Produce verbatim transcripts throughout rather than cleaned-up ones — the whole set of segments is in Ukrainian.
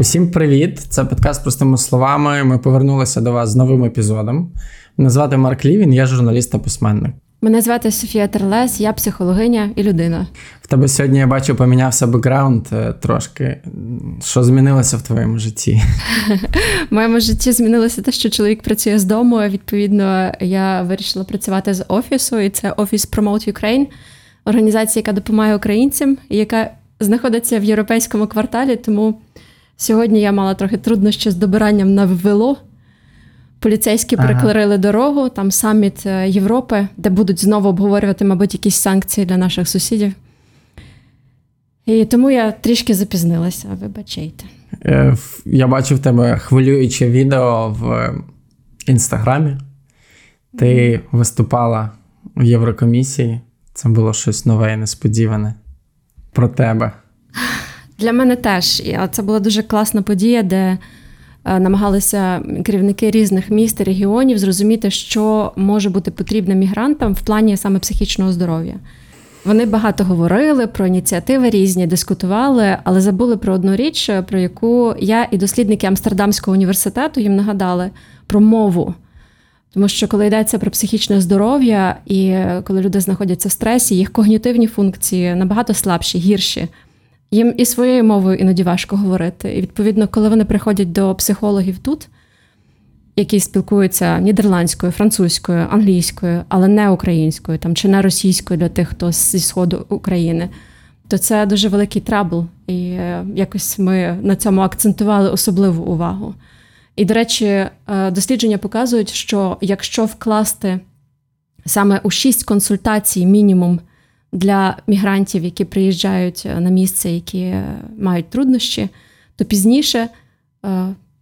Усім привіт! Це подкаст «Простими словами». Ми повернулися до вас з новим епізодом. Мене звати Марк Лівін, я журналіст та письменник. Мене звати Софія Терлес, я психологиня і людина. В тебе сьогодні, я бачу, помінявся бекграунд трошки. Що змінилося в твоєму житті? В моєму житті змінилося те, що чоловік працює з дому. Відповідно, я вирішила працювати з офісу, і це офіс Promote Ukraine, організація, яка допомагає українцям, і яка знаходиться в європейському кварталі, тому сьогодні я мала трохи труднощі з добиранням на ВВЛО. Поліцейські ага. перекларили дорогу, там саміт Європи, де будуть знову обговорювати, мабуть, якісь санкції для наших сусідів. І тому я трішки запізнилася, вибачайте. Я бачив тебе хвилююче відео в Інстаграмі. Ти виступала в Єврокомісії. Це було щось нове і несподіване про тебе. Для мене теж. Це була дуже класна подія, де намагалися керівники різних міст і регіонів зрозуміти, що може бути потрібно мігрантам в плані саме психічного здоров'я. Вони багато говорили про ініціативи різні, дискутували, але забули про одну річ, про яку я і дослідники Амстердамського університету їм нагадали – про мову. Тому що коли йдеться про психічне здоров'я і коли люди знаходяться в стресі, їх когнітивні функції набагато слабші, гірші. Їм і своєю мовою іноді важко говорити. І, відповідно, коли вони приходять до психологів тут, які спілкуються нідерландською, французькою, англійською, але не українською, там, чи не російською для тих, хто зі сходу України, то це дуже великий трабл. І якось ми на цьому акцентували особливу увагу. І, до речі, дослідження показують, що якщо вкласти саме у шість консультацій мінімум для мігрантів, які приїжджають на місце, які мають труднощі, то пізніше,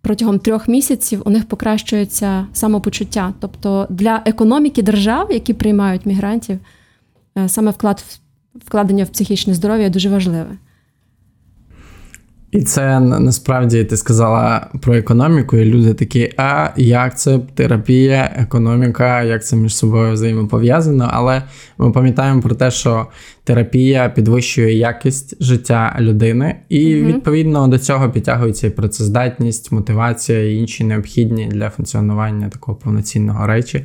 протягом трьох місяців, у них покращується самопочуття. Тобто для економіки держав, які приймають мігрантів, саме вклад, вкладення в психічне здоров'я дуже важливе. І це, насправді, ти сказала про економіку, і люди такі, а як це терапія, економіка, як це між собою взаємопов'язано, але ми пам'ятаємо про те, що терапія підвищує якість життя людини, і, угу. відповідно, до цього підтягується і працездатність, мотивація, і інші необхідні для функціонування такого повноцінного речі.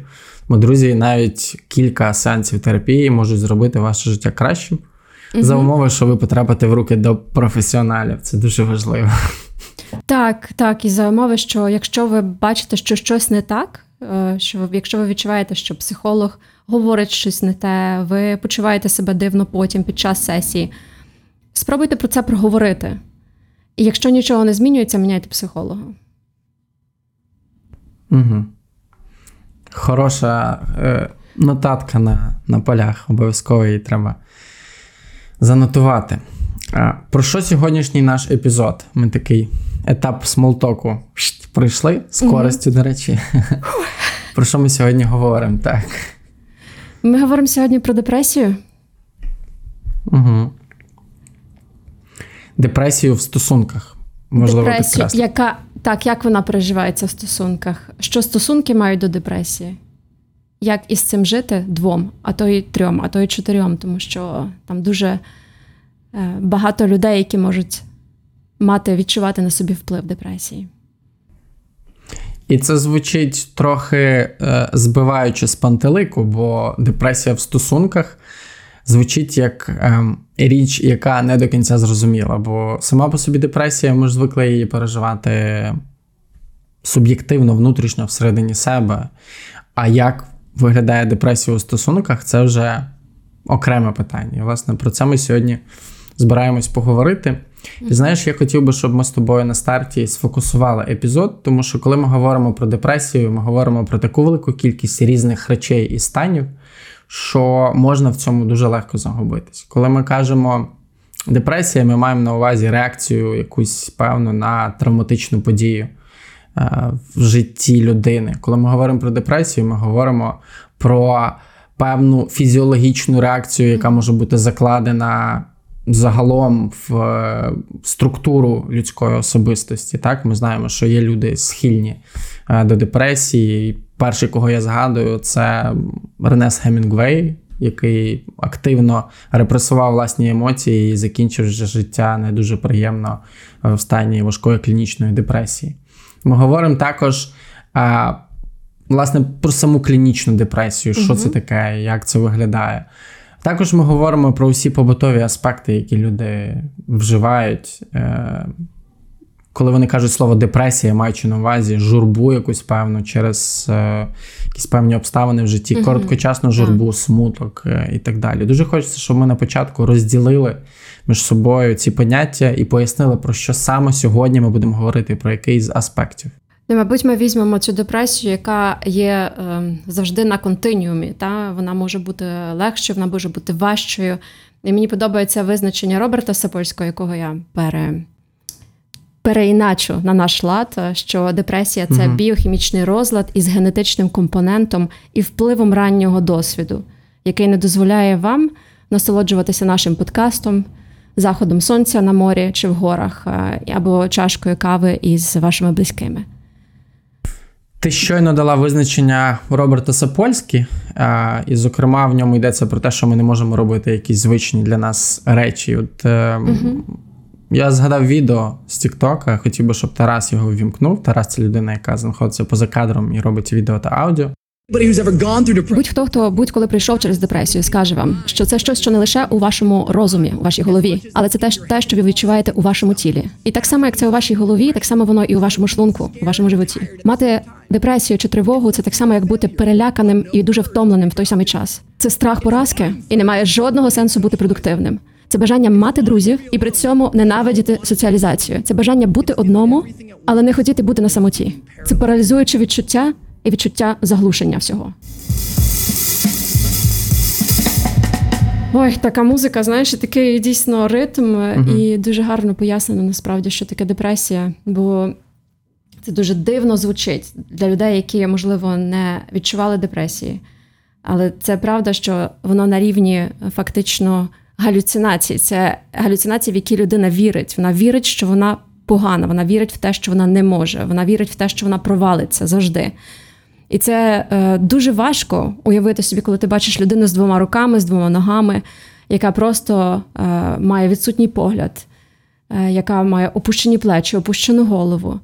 Бо, друзі, навіть кілька сеансів терапії можуть зробити ваше життя кращим, за умови, що ви потрапите в руки до професіоналів. Це дуже важливо. Так, так. І за умови, що якщо ви бачите, що щось не так, що якщо ви відчуваєте, що психолог говорить щось не те, ви почуваєте себе дивно потім під час сесії, спробуйте про це проговорити. І якщо нічого не змінюється, міняйте психолога. Угу. Хороша е, нотатка на, на полях. Обов'язково її треба занотувати. Про що сьогоднішній наш епізод? Ми такий етап смолтоку пройшли з користю, mm-hmm. до речі. Про що ми сьогодні говоримо, так? Ми говоримо сьогодні про депресію. Угу. Депресію в стосунках. Можливо, депресію, яка, так, як вона переживається в стосунках? Що стосунки мають до депресії? Як із цим жити двом, а то й трьом, а то й чотирьом, тому що там дуже багато людей, які можуть мати, відчувати на собі вплив депресії. І це звучить трохи збиваючи з пантелику, бо депресія в стосунках звучить як річ, яка не до кінця зрозуміла, бо сама по собі депресія, ми ж звикли її переживати суб'єктивно, внутрішньо, всередині себе, а як виглядає депресія у стосунках, це вже окреме питання. І, власне, про це ми сьогодні збираємось поговорити. І, знаєш, я хотів би, щоб ми з тобою на старті сфокусували епізод, тому що, коли ми говоримо про депресію, ми говоримо про таку велику кількість різних речей і станів, що можна в цьому дуже легко загубитись. Коли ми кажемо депресія, ми маємо на увазі реакцію якусь певну на травматичну подію в житті людини. Коли ми говоримо про депресію, ми говоримо про певну фізіологічну реакцію, яка може бути закладена загалом в структуру людської особистості. Так, ми знаємо, що є люди схильні до депресії. Перший, кого я згадую, це Ернест Хемінгвей, який активно репресував власні емоції і закінчив життя не дуже приємно в стані важкої клінічної депресії. Ми говоримо також а, власне про саму клінічну депресію, що угу. це таке, як це виглядає. Також ми говоримо про усі побутові аспекти, які люди вживають, е- коли вони кажуть слово депресія, маючи на увазі журбу якусь певну через е- якісь певні обставини в житті, mm-hmm. короткочасну журбу, mm-hmm. смуток е- і так далі. Дуже хочеться, щоб ми на початку розділили між собою ці поняття і пояснили, про що саме сьогодні ми будемо говорити, про який з аспектів. Ну, мабуть, ми візьмемо цю депресію, яка є е, завжди на континіумі. Та? Вона може бути легшою, вона може бути важчою. І мені подобається визначення Роберта Сапольського, якого я пере... переіначу на наш лад, що депресія – це угу. біохімічний розлад із генетичним компонентом і впливом раннього досвіду, який не дозволяє вам насолоджуватися нашим подкастом, заходом сонця на морі чи в горах, або чашкою кави із вашими близькими. Ти щойно дала визначення Роберта Сапольські, і, зокрема, в ньому йдеться про те, що ми не можемо робити якісь звичні для нас речі. От угу. я згадав відео з Тік-Тока, хотів би, щоб Тарас його ввімкнув. Тарас – це людина, яка знаходиться поза кадром і робить відео та аудіо. Будь-хто, хто будь-коли прийшов через депресію, скаже вам, що це щось, що не лише у вашому розумі, у вашій голові, але це теж те, що ви відчуваєте у вашому тілі. І так само, як це у вашій голові, так само воно і у вашому шлунку, у вашому животі. Мати депресію чи тривогу – це так само, як бути переляканим і дуже втомленим в той самий час. Це страх поразки, і немає жодного сенсу бути продуктивним. Це бажання мати друзів і при цьому ненавидіти соціалізацію. Це бажання бути одному, але не хотіти бути на самоті. Це паралізуюче відчуття, і відчуття заглушення всього. Ой, така музика, знаєш, такий дійсно ритм, uh-huh. і дуже гарно пояснено, насправді, що таке депресія, бо це дуже дивно звучить для людей, які, можливо, не відчували депресії. Але це правда, що воно на рівні фактично галюцинацій. Це галюцинації, в які людина вірить. Вона вірить, що вона погана, вона вірить в те, що вона не може, вона вірить в те, що вона провалиться завжди. І це е, дуже важко уявити собі, коли ти бачиш людину з двома руками, з двома ногами, яка просто е, має відсутній погляд, е, яка має опущені плечі, опущену голову.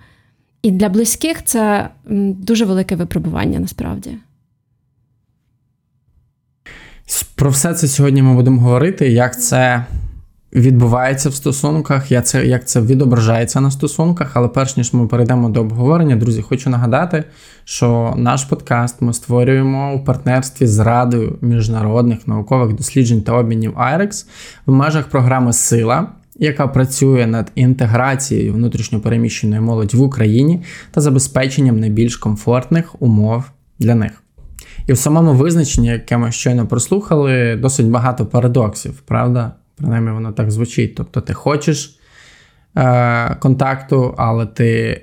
І для близьких це дуже велике випробування, насправді. Про все це сьогодні ми будемо говорити, як це відбувається в стосунках, як це, як це відображається на стосунках, але перш ніж ми перейдемо до обговорення, друзі, хочу нагадати, що наш подкаст ми створюємо у партнерстві з Радою міжнародних наукових досліджень та обмінів ай рекс в межах програми «Сила», яка працює над інтеграцією внутрішньопереміщеної молоді в Україні та забезпеченням найбільш комфортних умов для них. І в самому визначенні, яке ми щойно прослухали, досить багато парадоксів, правда? Принаймні воно так звучить. Тобто ти хочеш е- контакту, але ти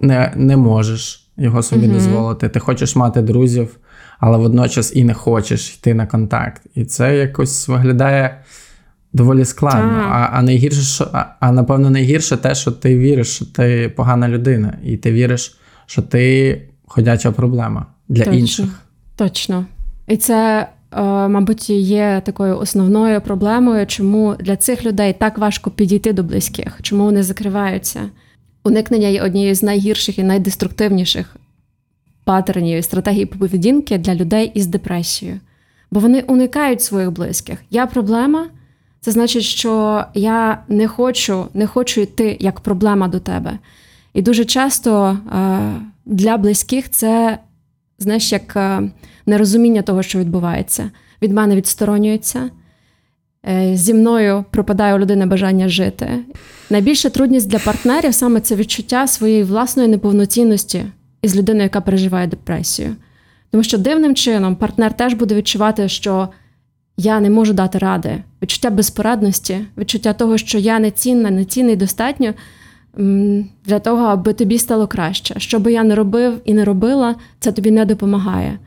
не, не можеш його собі mm-hmm. дозволити. Ти хочеш мати друзів, але водночас і не хочеш йти на контакт. І це якось виглядає доволі складно. Ah. А, а, найгірше, а, а напевно найгірше те, що ти віриш, що ти погана людина. І ти віриш, що ти ходяча проблема для Точно. Інших. Точно. І це... мабуть, є такою основною проблемою, чому для цих людей так важко підійти до близьких, чому вони закриваються. Уникнення є однією з найгірших і найдеструктивніших патернів і стратегій поведінки для людей із депресією. Бо вони уникають своїх близьких. Я проблема, це значить, що я не хочу, не хочу йти як проблема до тебе. І дуже часто для близьких це, знаєш, як нерозуміння того, що відбувається. Від мене відсторонюється, зі мною пропадає у людини бажання жити. Найбільша трудність для партнерів саме це відчуття своєї власної неповноцінності із людиною, яка переживає депресію. Тому що дивним чином партнер теж буде відчувати, що я не можу дати ради. Відчуття безпорадності, відчуття того, що я не цінна, не цінний достатньо для того, аби тобі стало краще. Що би я не робив і не робила, це тобі не допомагає.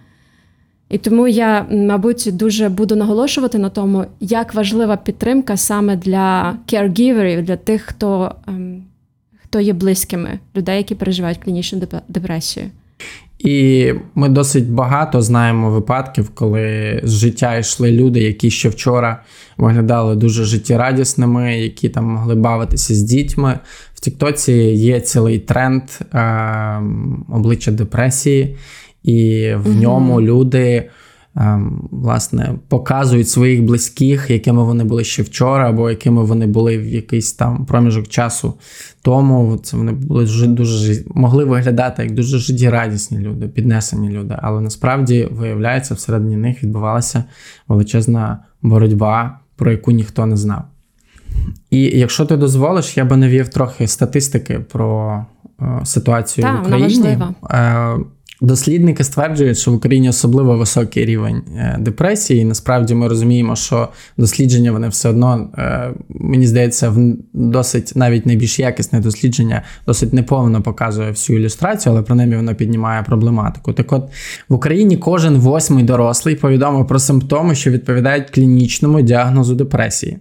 І тому я, мабуть, дуже буду наголошувати на тому, як важлива підтримка саме для caregіверів, для тих, хто, хто є близькими, людей, які переживають клінічну депресію. І ми досить багато знаємо випадків, коли з життя йшли люди, які ще вчора виглядали дуже життєрадісними, які там могли бавитися з дітьми. В Тіктоці є цілий тренд е- обличчя депресії, і в угу. ньому люди е- власне показують своїх близьких, якими вони були ще вчора, або якими вони були в якийсь там проміжок часу тому. Це вони були дуже, дуже могли виглядати як дуже життєрадісні люди, піднесені люди, але насправді виявляється, всередині них відбувалася величезна боротьба, про яку ніхто не знав. І якщо ти дозволиш, я би навів трохи статистики про е, ситуацію так, в Україні. Е, дослідники стверджують, що в Україні особливо високий рівень е, депресії. І насправді ми розуміємо, що дослідження, вони все одно, е, мені здається, в досить, навіть найбільш якісне дослідження досить неповно показує всю ілюстрацію, але принаймні воно піднімає проблематику. Так от, в Україні кожен восьмий дорослий повідомив про симптоми, що відповідають клінічному діагнозу депресії.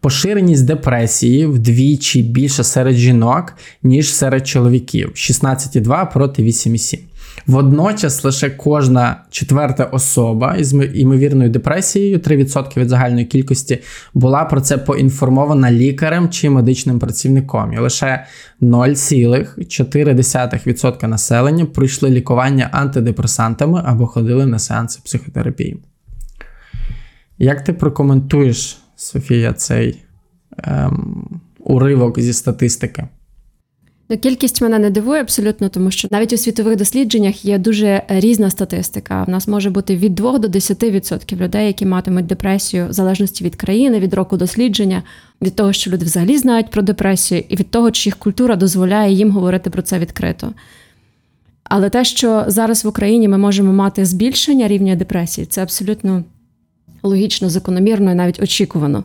Поширеність депресії вдвічі більше серед жінок, ніж серед чоловіків – шістнадцять цілих дві десятих проти вісім цілих сім десятих. Водночас лише кожна четверта особа із імовірною депресією, три відсотки від загальної кількості, була про це поінформована лікарем чи медичним працівником. І лише нуль цілих чотири десятих відсотка населення пройшли лікування антидепресантами або ходили на сеанси психотерапії. Як ти прокоментуєш, Софія, цей ем, уривок зі статистики? Кількість мене не дивує абсолютно, тому що навіть у світових дослідженнях є дуже різна статистика. В нас може бути від двох до десяти відсотків людей, які матимуть депресію в залежності від країни, від року дослідження, від того, що люди взагалі знають про депресію, і від того, чи їх культура дозволяє їм говорити про це відкрито. Але те, що зараз в Україні ми можемо мати збільшення рівня депресії, це абсолютно логічно, закономірно і навіть очікувано.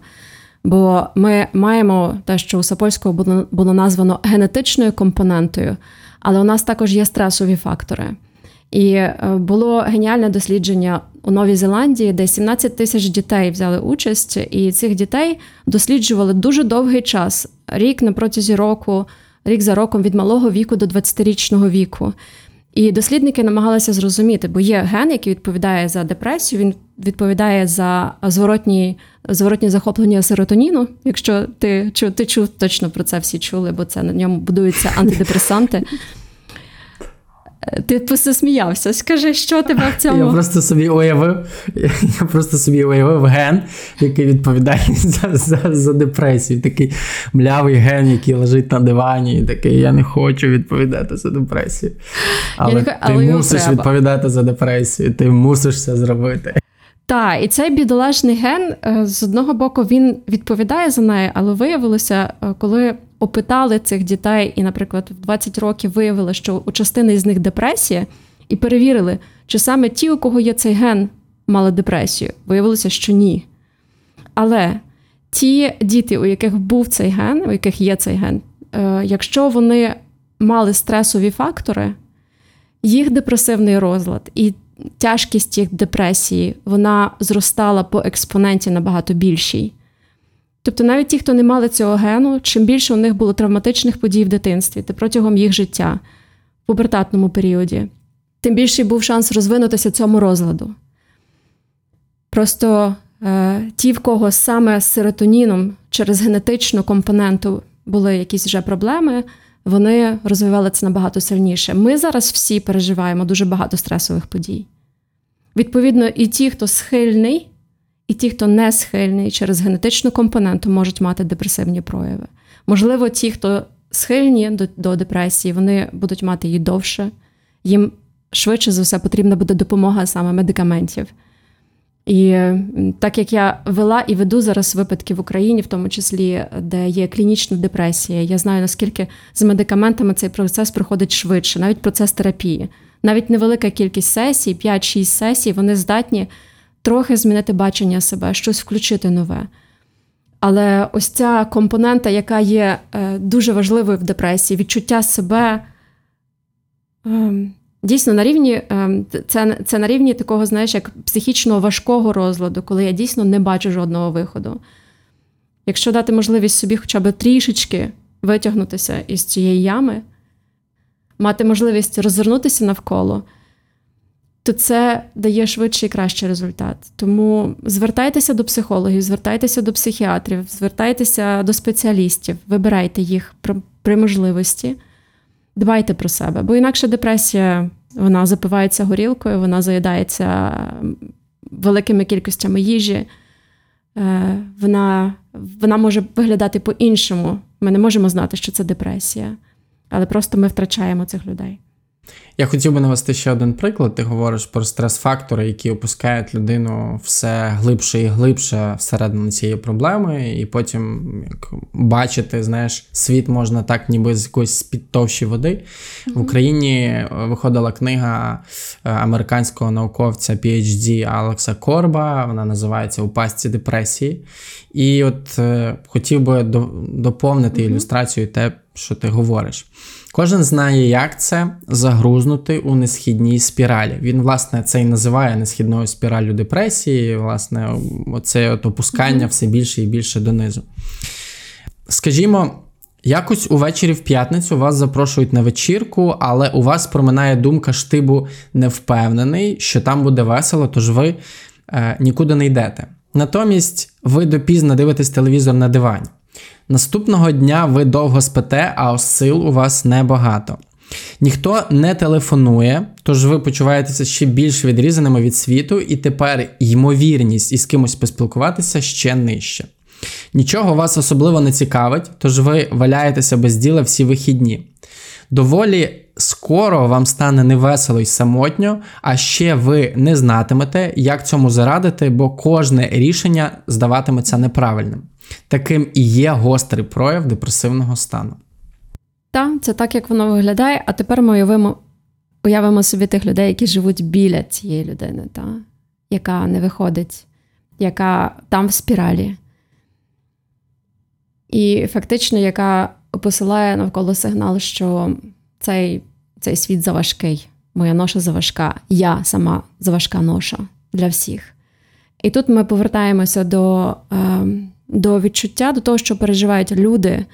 Бо ми маємо те, що у Сапольського було, було названо генетичною компонентою, але у нас також є стресові фактори. І було геніальне дослідження у Новій Зеландії, де сімнадцять тисяч дітей взяли участь, і цих дітей досліджували дуже довгий час, рік на протязі року, рік за роком, від малого віку до двадцятирічного віку. І дослідники намагалися зрозуміти, бо є ген, який відповідає за депресію, він відповідає за зворотні, зворотні захоплення серотоніну, якщо ти, чу, ти чув, точно про це всі чули, бо це на ньому будуються антидепресанти. Ти просто сміявся, скажи, що тебе в цьому? Я просто собі уявив, я просто собі уявив ген, який відповідає за, за, за депресію. Такий млявий ген, який лежить на дивані і такий, я не хочу відповідати за депресію. Але не... ти Але мусиш відповідати за депресію, ти мусиш це зробити. Так, і цей бідолашний ген, з одного боку, він відповідає за неї, але виявилося, коли опитали цих дітей і, наприклад, в двадцять років виявили, що у частини з них депресія, і перевірили, чи саме ті, у кого є цей ген, мали депресію. Виявилося, що ні. Але ті діти, у яких був цей ген, у яких є цей ген, якщо вони мали стресові фактори, їх депресивний розлад і тяжкість їх депресії, вона зростала по експоненті набагато більшій. Тобто навіть ті, хто не мали цього гену, чим більше у них було травматичних подій в дитинстві та протягом їх життя, в пубертатному періоді, тим більший був шанс розвинутися цьому розладу. Просто е, ті, в кого саме з серотоніном через генетичну компоненту були якісь вже проблеми, вони розвивали це набагато сильніше. Ми зараз всі переживаємо дуже багато стресових подій. Відповідно, і ті, хто схильний, і ті, хто не схильний через генетичну компоненту, можуть мати депресивні прояви. Можливо, ті, хто схильні до, до депресії, вони будуть мати її довше. Їм швидше за все потрібна буде допомога саме медикаментів. І так як я вела і веду зараз випадки в Україні, в тому числі, де є клінічна депресія, я знаю, наскільки з медикаментами цей процес проходить швидше, навіть процес терапії. Навіть невелика кількість сесій, п'ять-шість сесій, вони здатні трохи змінити бачення себе, щось включити нове. Але ось ця компонента, яка є дуже важливою в депресії, відчуття себе, дійсно на рівні, це, це на рівні такого, знаєш, як психічно важкого розладу, коли я дійсно не бачу жодного виходу. Якщо дати можливість собі хоча б трішечки витягнутися із цієї ями, мати можливість розвернутися навколо, то це дає швидший і кращий результат. Тому звертайтеся до психологів, звертайтеся до психіатрів, звертайтеся до спеціалістів, вибирайте їх при, при можливості, дбайте про себе, бо інакше депресія, вона запивається горілкою, вона заїдається великими кількостями їжі, вона, вона може виглядати по-іншому. Ми не можемо знати, що це депресія, але просто ми втрачаємо цих людей. Я хотів би навести ще один приклад. Ти говориш про стрес-фактори, які опускають людину все глибше і глибше всередину цієї проблеми, і потім, як бачити, знаєш, світ можна так, ніби з якоїсь з-під товщої води. Mm-hmm. В Україні виходила книга американського науковця пі-ейч-ді Алекса Корба, вона називається «У пастці депресії». І от е, хотів би до, доповнити mm-hmm. ілюстрацію те, що ти говориш. Кожен знає, як це загрузнути у несхідній спіралі. Він, власне, це і називає несхідною спіраллю депресії, власне, оце от опускання все більше і більше донизу. Скажімо, якось увечері в п'ятницю вас запрошують на вечірку, але у вас проминає думка штибу «не впевнений, що там буде весело, тож ви е, нікуди не йдете». Натомість ви допізно дивитесь телевізор на дивані. Наступного дня ви довго спите, а сил у вас небагато. Ніхто не телефонує, тож ви почуваєтеся ще більш відрізаними від світу, і тепер ймовірність із кимось поспілкуватися ще нижче. Нічого вас особливо не цікавить, тож ви валяєтеся без діла всі вихідні. Доволі скоро вам стане невесело й самотньо, а ще ви не знатимете, як цьому зарадити, бо кожне рішення здаватиметься неправильним. Таким і є гострий прояв депресивного стану. Так, це так, як воно виглядає. А тепер ми уявимо, уявимо собі тих людей, які живуть біля цієї людини, та? Яка не виходить, яка там в спіралі. І фактично, яка посилає навколо сигнал, що цей, цей світ заважкий, моя ноша заважка, я сама заважка ноша для всіх. І тут ми повертаємося до... Е- До відчуття, до того, що переживають люди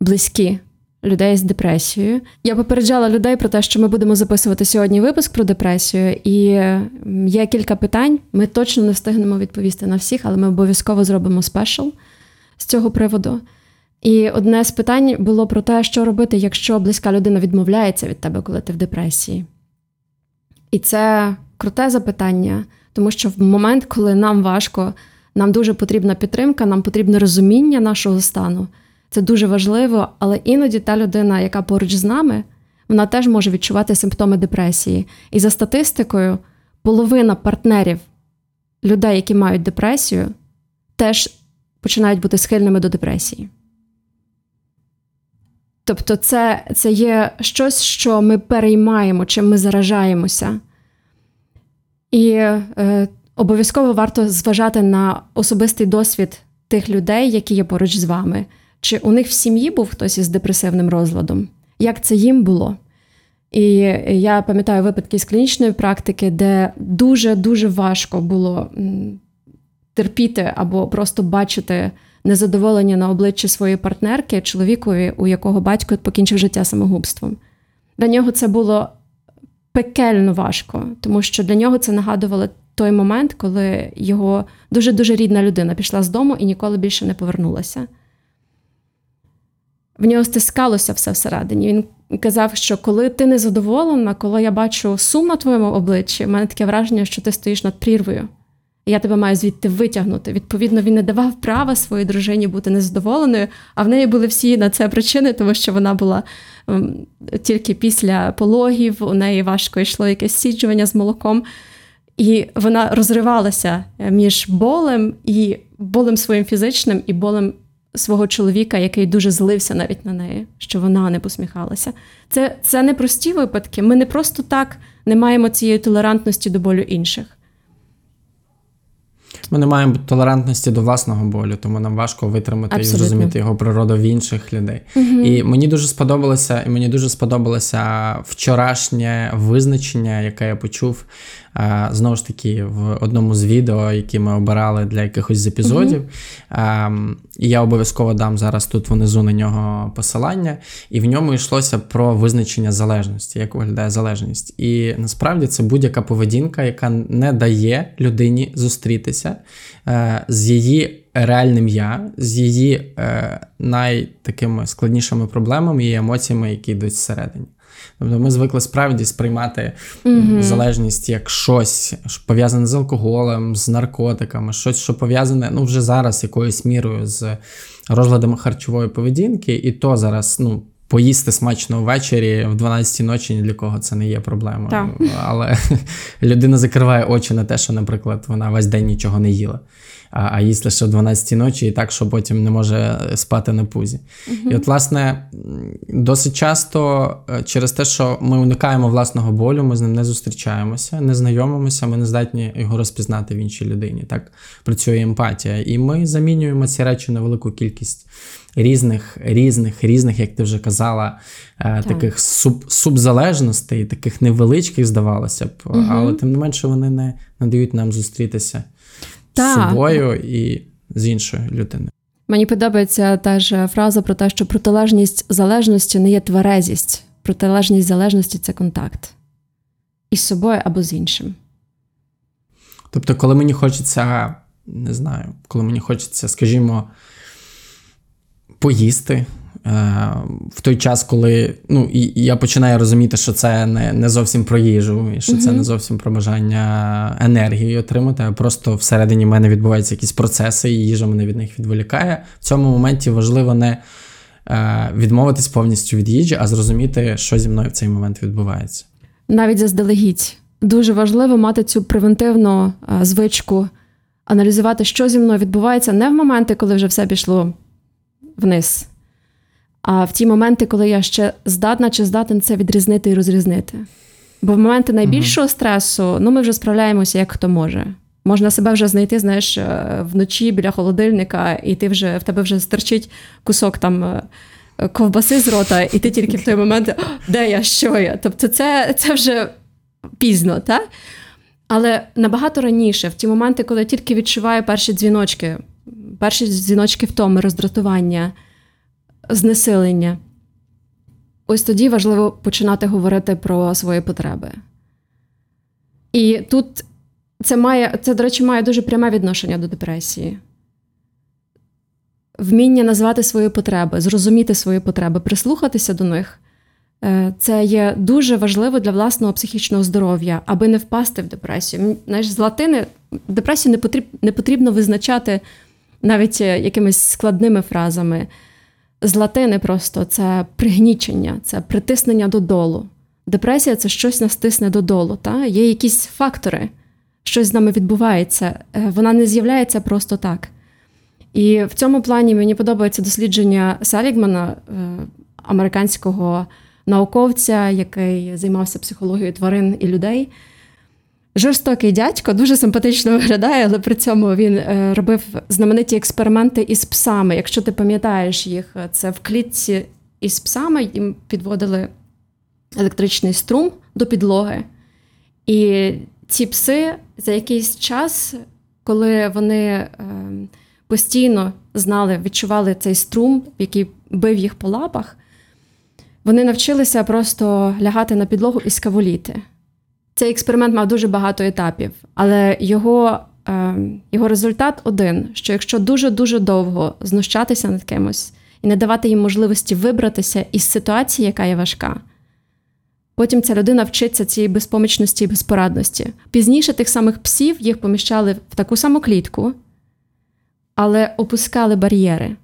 близькі, людей з депресією. Я попереджала людей про те, що ми будемо записувати сьогодні випуск про депресію, і є кілька питань. Ми точно не встигнемо відповісти на всіх, але ми обов'язково зробимо спешл з цього приводу. І одне з питань було про те, що робити, якщо близька людина відмовляється від тебе, коли ти в депресії. І це круте запитання, тому що в момент, коли нам важко, нам дуже потрібна підтримка, нам потрібне розуміння нашого стану. Це дуже важливо, але іноді та людина, яка поруч з нами, вона теж може відчувати симптоми депресії. І за статистикою, половина партнерів людей, які мають депресію, теж починають бути схильними до депресії. Тобто це, це є щось, що ми переймаємо, чим ми заражаємося. І е, обов'язково варто зважати на особистий досвід тих людей, які є поруч з вами. Чи у них в сім'ї був хтось із депресивним розладом? Як це їм було? І я пам'ятаю випадки з клінічної практики, де дуже-дуже важко було терпіти або просто бачити незадоволення на обличчі своєї партнерки, чоловікові, у якого батько покінчив життя самогубством. Для нього це було пекельно важко, тому що для нього це нагадувало той момент, коли його дуже-дуже рідна людина пішла з дому і ніколи більше не повернулася. В нього стискалося все всередині. Він казав, що коли ти незадоволена, коли я бачу сум на твоєму обличчі, в мене таке враження, що ти стоїш над прірвою. Я тебе маю звідти витягнути. Відповідно, він не давав права своїй дружині бути незадоволеною, а в неї були всі на це причини, тому що вона була тільки після пологів, у неї важко йшло якесь сіджування з молоком. І вона розривалася між болем і болем своїм фізичним, і болем свого чоловіка, який дуже злився навіть на неї, що вона не посміхалася. Це, це не прості випадки. Ми не просто так не маємо цієї толерантності до болю інших. Ми не маємо толерантності до власного болю, тому нам важко витримати Абсолютно. І зрозуміти його природу в інших людей. Угу. І мені дуже сподобалося, і мені дуже сподобалося вчорашнє визначення, яке я почув знову ж таки, в одному з відео, які ми обирали для якихось з епізодів. Mm-hmm. І я обов'язково дам зараз тут внизу на нього посилання. І в ньому йшлося про визначення залежності, як виглядає залежність. І насправді це будь-яка поведінка, яка не дає людині зустрітися з її реальним я, з її е, найтакими складнішими проблемами і емоціями, які йдуть всередині. Тобто ми звикли справді сприймати mm-hmm. залежність як щось, що пов'язане з алкоголем, з наркотиками, щось, що пов'язане, ну, вже зараз якоюсь мірою з розладами харчової поведінки, і то зараз, ну, поїсти смачно ввечері в дванадцятій ночі ні для кого це не є проблема. Так. Але людина закриває очі на те, що, наприклад, вона весь день нічого не їла, а, а їсть лише в дванадцятій ночі і так, що потім не може спати на пузі. Угу. І от, власне, досить часто через те, що ми уникаємо власного болю, ми з ним не зустрічаємося, не знайомимося, ми не здатні його розпізнати в іншій людині. Так працює емпатія. І ми замінюємо ці речі на велику кількість різних, різних, різних, як ти вже казала, так. таких суб, субзалежностей, таких невеличких, здавалося б, угу. але тим не менше вони не надають нам зустрітися так. з собою і з іншою людиною. Мені подобається та ж фраза про те, що протилежність залежності не є тверезість. Протилежність залежності – це контакт. Із собою або з іншим. Тобто, коли мені хочеться, не знаю, коли мені хочеться, скажімо, поїсти в той час, коли, ну, і я починаю розуміти, що це не, не зовсім про їжу, і що mm-hmm. це не зовсім про бажання енергії отримати, а просто всередині мене відбуваються якісь процеси, і їжа мене від них відволікає. В цьому моменті важливо не відмовитись повністю від їжі, а зрозуміти, що зі мною в цей момент відбувається. Навіть заздалегідь. Дуже важливо мати цю превентивну звичку, аналізувати, що зі мною відбувається не в моменти, коли вже все пішло вниз, а в ті моменти, коли я ще здатна чи здатен це відрізнити і розрізнити. Бо в моменти найбільшого uh-huh. стресу, ну, ми вже справляємося, як хто може. Можна себе вже знайти, знаєш, вночі біля холодильника, і ти вже, в тебе вже стирчить кусок там ковбаси з рота, і ти тільки в той момент, де я, що я? Тобто це, це вже пізно, так? Але набагато раніше, в ті моменти, коли я тільки відчуваю перші дзвіночки, перші дзвіночки втоми, роздратування, знесилення. Ось тоді важливо починати говорити про свої потреби. І тут це, має, це, до речі, має дуже пряме відношення до депресії. Вміння назвати свої потреби, зрозуміти свої потреби, прислухатися до них – це є дуже важливо для власного психічного здоров'я, аби не впасти в депресію. Знаєш, з латини депресію не потрібно, не потрібно визначати навіть якимись складними фразами. З латини просто це пригнічення, це притиснення додолу. Депресія – це щось нас тисне додолу. Та? Є якісь фактори, щось з нами відбувається. Вона не з'являється просто так. І в цьому плані мені подобається дослідження Селігмана, американського науковця, який займався психологією тварин і людей. Жорстокий дядько, дуже симпатично виглядає, але при цьому він робив знамениті експерименти із псами. Якщо ти пам'ятаєш їх, це в клітці із псами, їм підводили електричний струм до підлоги. І ці пси за якийсь час, коли вони постійно знали, відчували цей струм, який бив їх по лапах, вони навчилися просто лягати на підлогу і скавуліти. Цей експеримент мав дуже багато етапів, але його, е, його результат один, що якщо дуже-дуже довго знущатися над кимось і не давати їм можливості вибратися із ситуації, яка є важка, потім ця людина вчиться цієї безпомічності і безпорадності. Пізніше тих самих псів їх поміщали в таку саму клітку, але опускали бар'єри.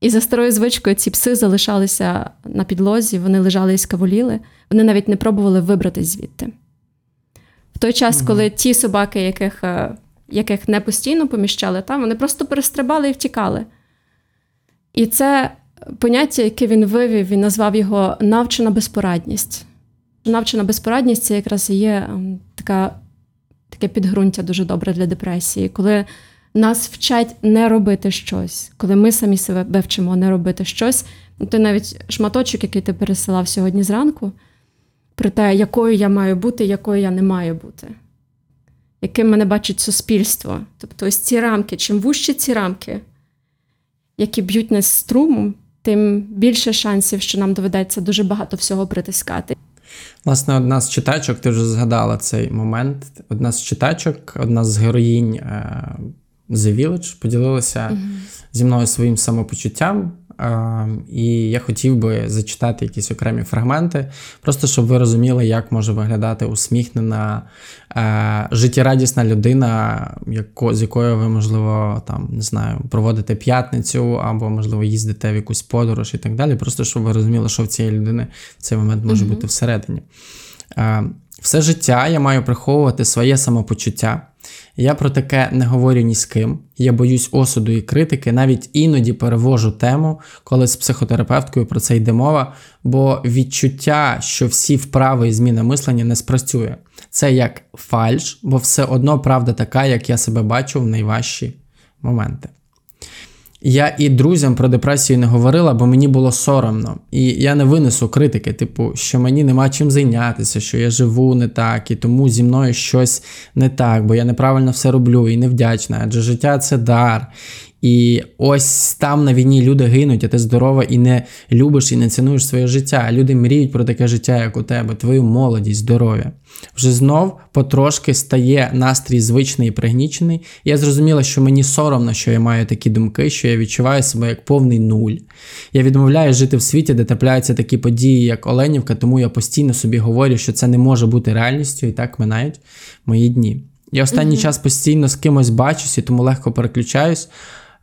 І за старою звичкою ці пси залишалися на підлозі, вони лежали і скавуліли, вони навіть не пробували вибратись звідти. В той час, угу. коли ті собаки, яких, яких не постійно поміщали, там, вони просто перестрибали і втікали. І це поняття, яке він вивів, він назвав його навчена безпорадність. Навчена безпорадність – це якраз і є така, таке підґрунтя дуже добре для депресії, коли нас вчать не робити щось. Коли ми самі себе вчимо не робити щось, той навіть шматочок, який ти пересилав сьогодні зранку, про те, якою я маю бути, якою я не маю бути, яким мене бачить суспільство. Тобто ось ці рамки, чим вужчі ці рамки, які б'ють нас струмом, тим більше шансів, що нам доведеться дуже багато всього притискати. Власне, одна з читачок, ти вже згадала цей момент, одна з читачок, одна з героїнь е- The Village поділилася угу. зі мною своїм самопочуттям, е- і я хотів би зачитати якісь окремі фрагменти, просто щоб ви розуміли, як може виглядати усміхнена, е- життєрадісна людина, яко- з якою ви, можливо, там, не знаю, проводите п'ятницю або, можливо, їздите в якусь подорож і так далі, просто щоб ви розуміли, що в цієї людини в цей момент може угу. бути всередині. Е- Все життя я маю приховувати своє самопочуття. Я про таке не говорю ні з ким. Я боюсь осуду і критики, навіть іноді перевожу тему, коли з психотерапевткою про це йде мова, бо відчуття, що всі вправи і зміна мислення не спрацює. Це як фальш, бо все одно правда така, як я себе бачу в найважчі моменти. Я і друзям про депресію не говорила, бо мені було соромно. І я не винесу критики, типу, що мені нема чим зайнятися, що я живу не так, і тому зі мною щось не так, бо я неправильно все роблю і невдячна, адже життя – це дар. І ось там на війні люди гинуть, а ти здорова і не любиш, і не цінуєш своє життя. Люди мріють про таке життя, як у тебе, твою молодість, здоров'я. Вже знов потрошки стає настрій звичний і пригнічений. Я зрозуміла, що мені соромно, що я маю такі думки, що я відчуваю себе як повний нуль. Я відмовляю жити в світі, де трапляються такі події, як Оленівка, тому я постійно собі говорю, що це не може бути реальністю, і так минають мої дні. Я останній mm-hmm. час постійно з кимось бачусь, і тому легко переключаюсь.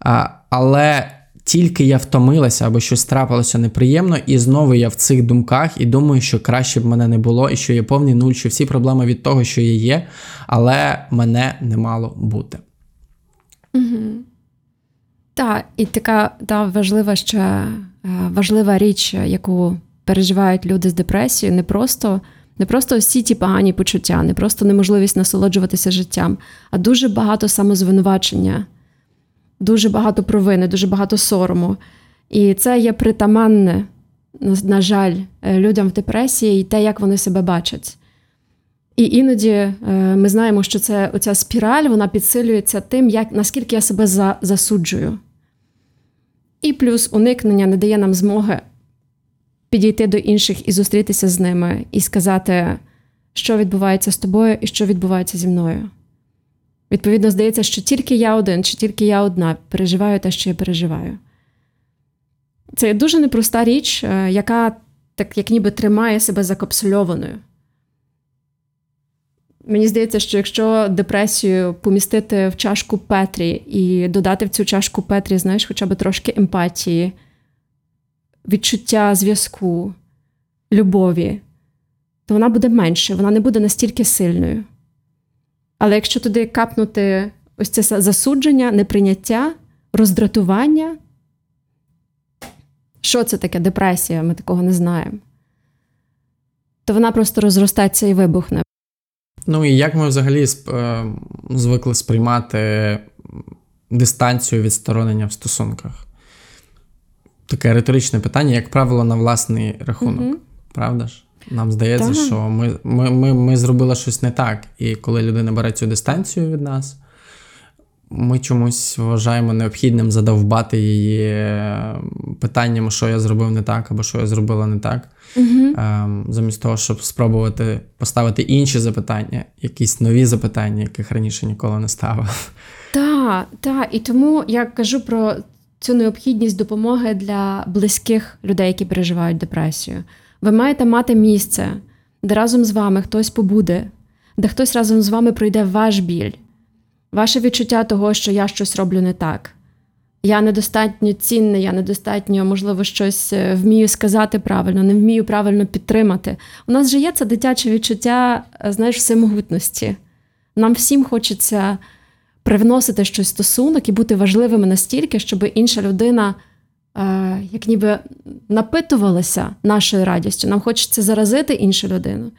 А, але тільки я втомилася або щось трапилося неприємно, і знову я в цих думках і думаю, що краще б мене не було, і що я повний нуль, що всі проблеми від того, що я є, але мене не мало бути. Угу. Так, і така та, важлива ще, важлива річ, яку переживають люди з депресією, не просто, не просто всі ті погані почуття, не просто неможливість насолоджуватися життям, а дуже багато самозвинувачення. Дуже багато провини, дуже багато сорому. І це є притаманне, на жаль, людям в депресії і те, як вони себе бачать. І іноді ми знаємо, що це, оця спіраль, вона підсилюється тим, як, наскільки я себе за, засуджую. І плюс уникнення не дає нам змоги підійти до інших і зустрітися з ними, і сказати, що відбувається з тобою і що відбувається зі мною. Відповідно, здається, що тільки я один, чи тільки я одна переживаю те, що я переживаю. Це дуже непроста річ, яка так як ніби тримає себе закапсульованою. Мені здається, що якщо депресію помістити в чашку Петрі і додати в цю чашку Петрі, знаєш, хоча б трошки емпатії, відчуття зв'язку, любові, то вона буде менше, вона не буде настільки сильною. Але якщо туди капнути ось це засудження, неприйняття, роздратування, що це таке депресія, ми такого не знаємо, то вона просто розростається і вибухне. Ну і як ми взагалі звикли сприймати дистанцію відсторонення в стосунках? Таке риторичне питання, як правило, на власний рахунок, угу. правда ж? Нам здається, так. що ми, ми, ми, ми зробили щось не так. І коли людина бере цю дистанцію від нас, ми чомусь вважаємо необхідним задовбати її питанням, що я зробив не так, або що я зробила не так. Угу. Ем, замість того, щоб спробувати поставити інші запитання, якісь нові запитання, яких раніше ніколи не ставив. Так, так. І тому я кажу про цю необхідність допомоги для близьких людей, які переживають депресію. Ви маєте мати місце, де разом з вами хтось побуде, де хтось разом з вами пройде ваш біль, ваше відчуття того, що я щось роблю не так. Я недостатньо цінна, я недостатньо, можливо, щось вмію сказати правильно, не вмію правильно підтримати. У нас же є це дитяче відчуття, знаєш, всемогутності. Нам всім хочеться привносити щось в стосунок і бути важливими настільки, щоб інша людина як ніби напитувалася нашою радістю. Нам хочеться заразити іншу людину.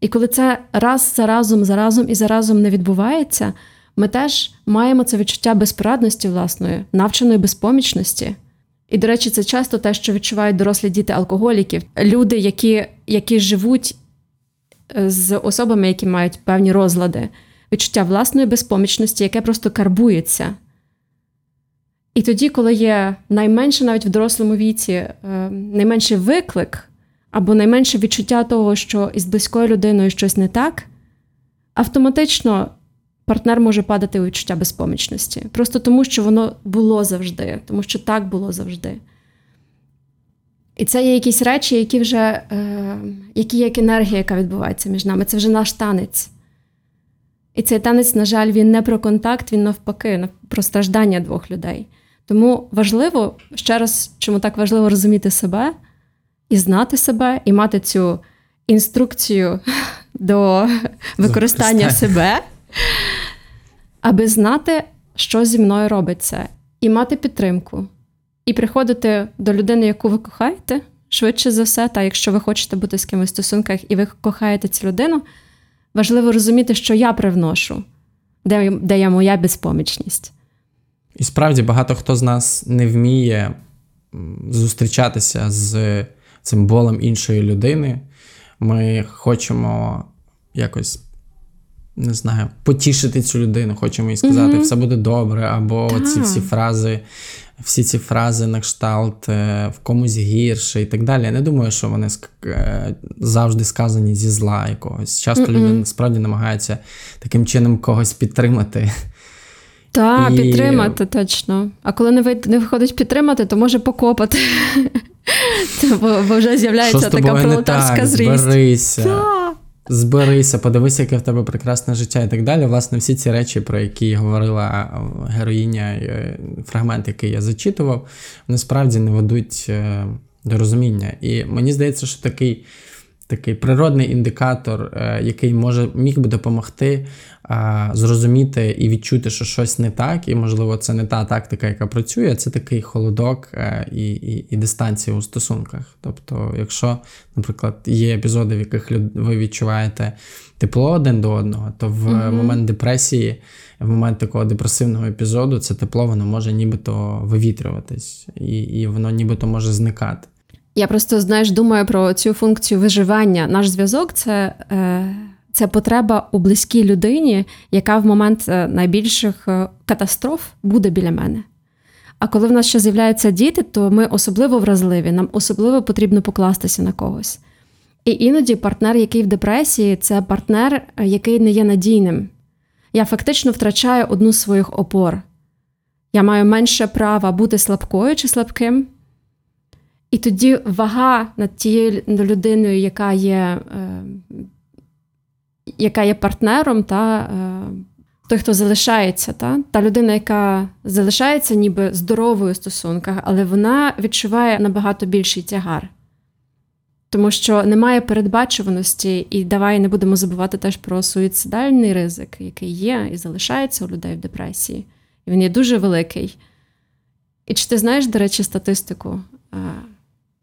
І коли це раз за разом, за разом і за разом не відбувається, ми теж маємо це відчуття безпорадності власної, навченої безпомічності. І, до речі, це часто те, що відчувають дорослі діти алкоголіків. Люди, які, які живуть з особами, які мають певні розлади, відчуття власної безпомічності, яке просто карбується. І тоді, коли є найменше навіть в дорослому віці, найменший виклик або найменше відчуття того, що із близькою людиною щось не так, автоматично партнер може падати у відчуття безпомічності. Просто тому, що воно було завжди, тому що так було завжди. І це є якісь речі, які вже, е, які є як енергія, яка відбувається між нами. Це вже наш танець. І цей танець, на жаль, він не про контакт, він навпаки, про страждання двох людей. Тому важливо, ще раз, чому так важливо розуміти себе, і знати себе, і мати цю інструкцію до використання себе, аби знати, що зі мною робиться, і мати підтримку. І приходити до людини, яку ви кохаєте, швидше за все, та якщо ви хочете бути з кимось в стосунках, і ви кохаєте цю людину, важливо розуміти, що я привношу, де, де є моя безпомічність. І справді, багато хто з нас не вміє зустрічатися з цим болем іншої людини. Ми хочемо якось, не знаю, потішити цю людину, хочемо їй сказати, mm-hmm. все буде добре, або да. ці всі фрази, всі ці фрази на кшталт в комусь гірше і так далі. Я не думаю, що вони завжди сказані зі зла якогось. Часто mm-hmm. люди насправді намагаються таким чином когось підтримати. Так, і... підтримати, точно. А коли не, ви... не виходить підтримати, то може покопати. Бо вже з'являється така пролетарська зрість. Зберися. Зберися, подивися, яке в тебе прекрасне життя і так далі. Власне, всі ці речі, про які говорила героїня, фрагмент, який я зачитував, вони справді не ведуть до розуміння. І мені здається, що такий, такий природний індикатор, який може, міг би допомогти зрозуміти і відчути, що щось не так, і, можливо, це не та тактика, яка працює, це такий холодок і, і, і дистанція у стосунках. Тобто, якщо, наприклад, є епізоди, в яких ви відчуваєте тепло один до одного, то в mm-hmm. момент депресії, в момент такого депресивного епізоду, це тепло, воно може нібито вивітрюватись, і, і воно нібито може зникати. Я просто, знаєш, думаю про цю функцію виживання. Наш зв'язок – це... Е... Це потреба у близькій людині, яка в момент найбільших катастроф буде біля мене. А коли в нас ще з'являються діти, то ми особливо вразливі, нам особливо потрібно покластися на когось. І іноді партнер, який в депресії, це партнер, який не є надійним. Я фактично втрачаю одну з своїх опор. Я маю менше права бути слабкою чи слабким. І тоді вага над тією людиною, яка є... яка є партнером, та той, хто залишається. Та, та людина, яка залишається ніби здоровою в стосунках, але вона відчуває набагато більший тягар. Тому що немає передбачуваності, і давай не будемо забувати теж про суїцидальний ризик, який є і залишається у людей в депресії. І він є дуже великий. І чи ти знаєш, до речі, статистику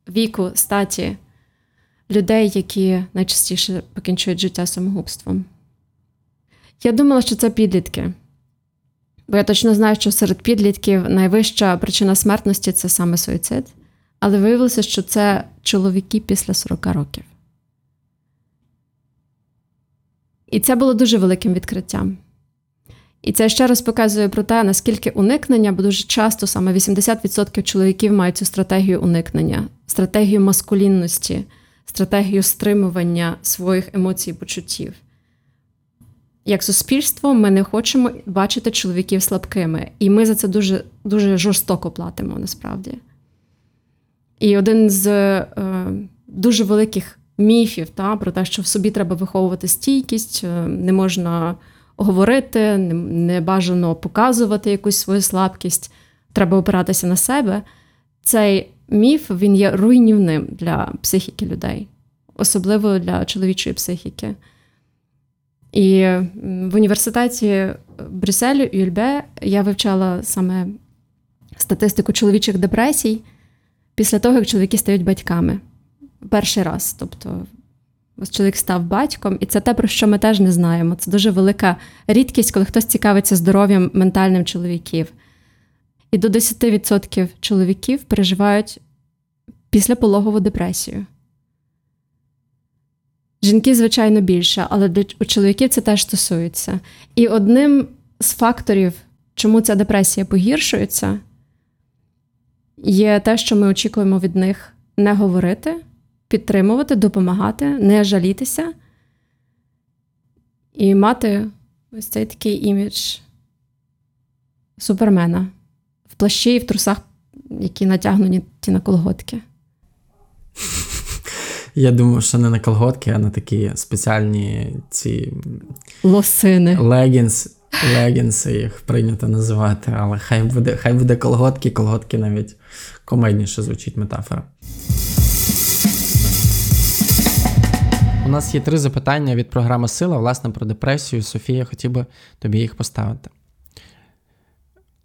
віку, статі, людей, які найчастіше покінчують життя самогубством? Я думала, що це підлітки. Бо я точно знаю, що серед підлітків найвища причина смертності – це саме суїцид. Але виявилося, що це чоловіки після сорок років. І це було дуже великим відкриттям. І це ще раз показує про те, наскільки уникнення, бо дуже часто саме вісімдесят відсотків чоловіків мають цю стратегію уникнення, стратегію маскулінності, стратегію стримування своїх емоцій і почуттів. Як суспільство ми не хочемо бачити чоловіків слабкими. І ми за це дуже, дуже жорстоко платимо, насправді. І один з е, дуже великих міфів, та, про те, що в собі треба виховувати стійкість, не можна говорити, не, не бажано показувати якусь свою слабкість, треба опиратися на себе, цей міф, він є руйнівним для психіки людей, особливо для чоловічої психіки. І в університеті Брюсселю, Юльбе, я вивчала саме статистику чоловічих депресій після того, як чоловіки стають батьками. Перший раз, тобто чоловік став батьком, і це те, про що ми теж не знаємо. Це дуже велика рідкість, коли хтось цікавиться здоров'ям ментальним чоловіків. І до десять відсотків чоловіків переживають післяпологову депресію. Жінки, звичайно, більше, але у чоловіків це теж стосується. І одним з факторів, чому ця депресія погіршується, є те, що ми очікуємо від них не говорити, підтримувати, допомагати, не жалітися і мати ось цей такий імідж супермена в плащі і в трусах, які натягнені ті на колготки. Я думаю, що не на колготки, а на такі спеціальні ці... лосини. Легінс. Легінси їх прийнято називати, але хай буде, хай буде колготки, колготки навіть комедніше звучить метафора. У нас є три запитання від програми «Сила», власне, про депресію. Софія, хотів би тобі їх поставити.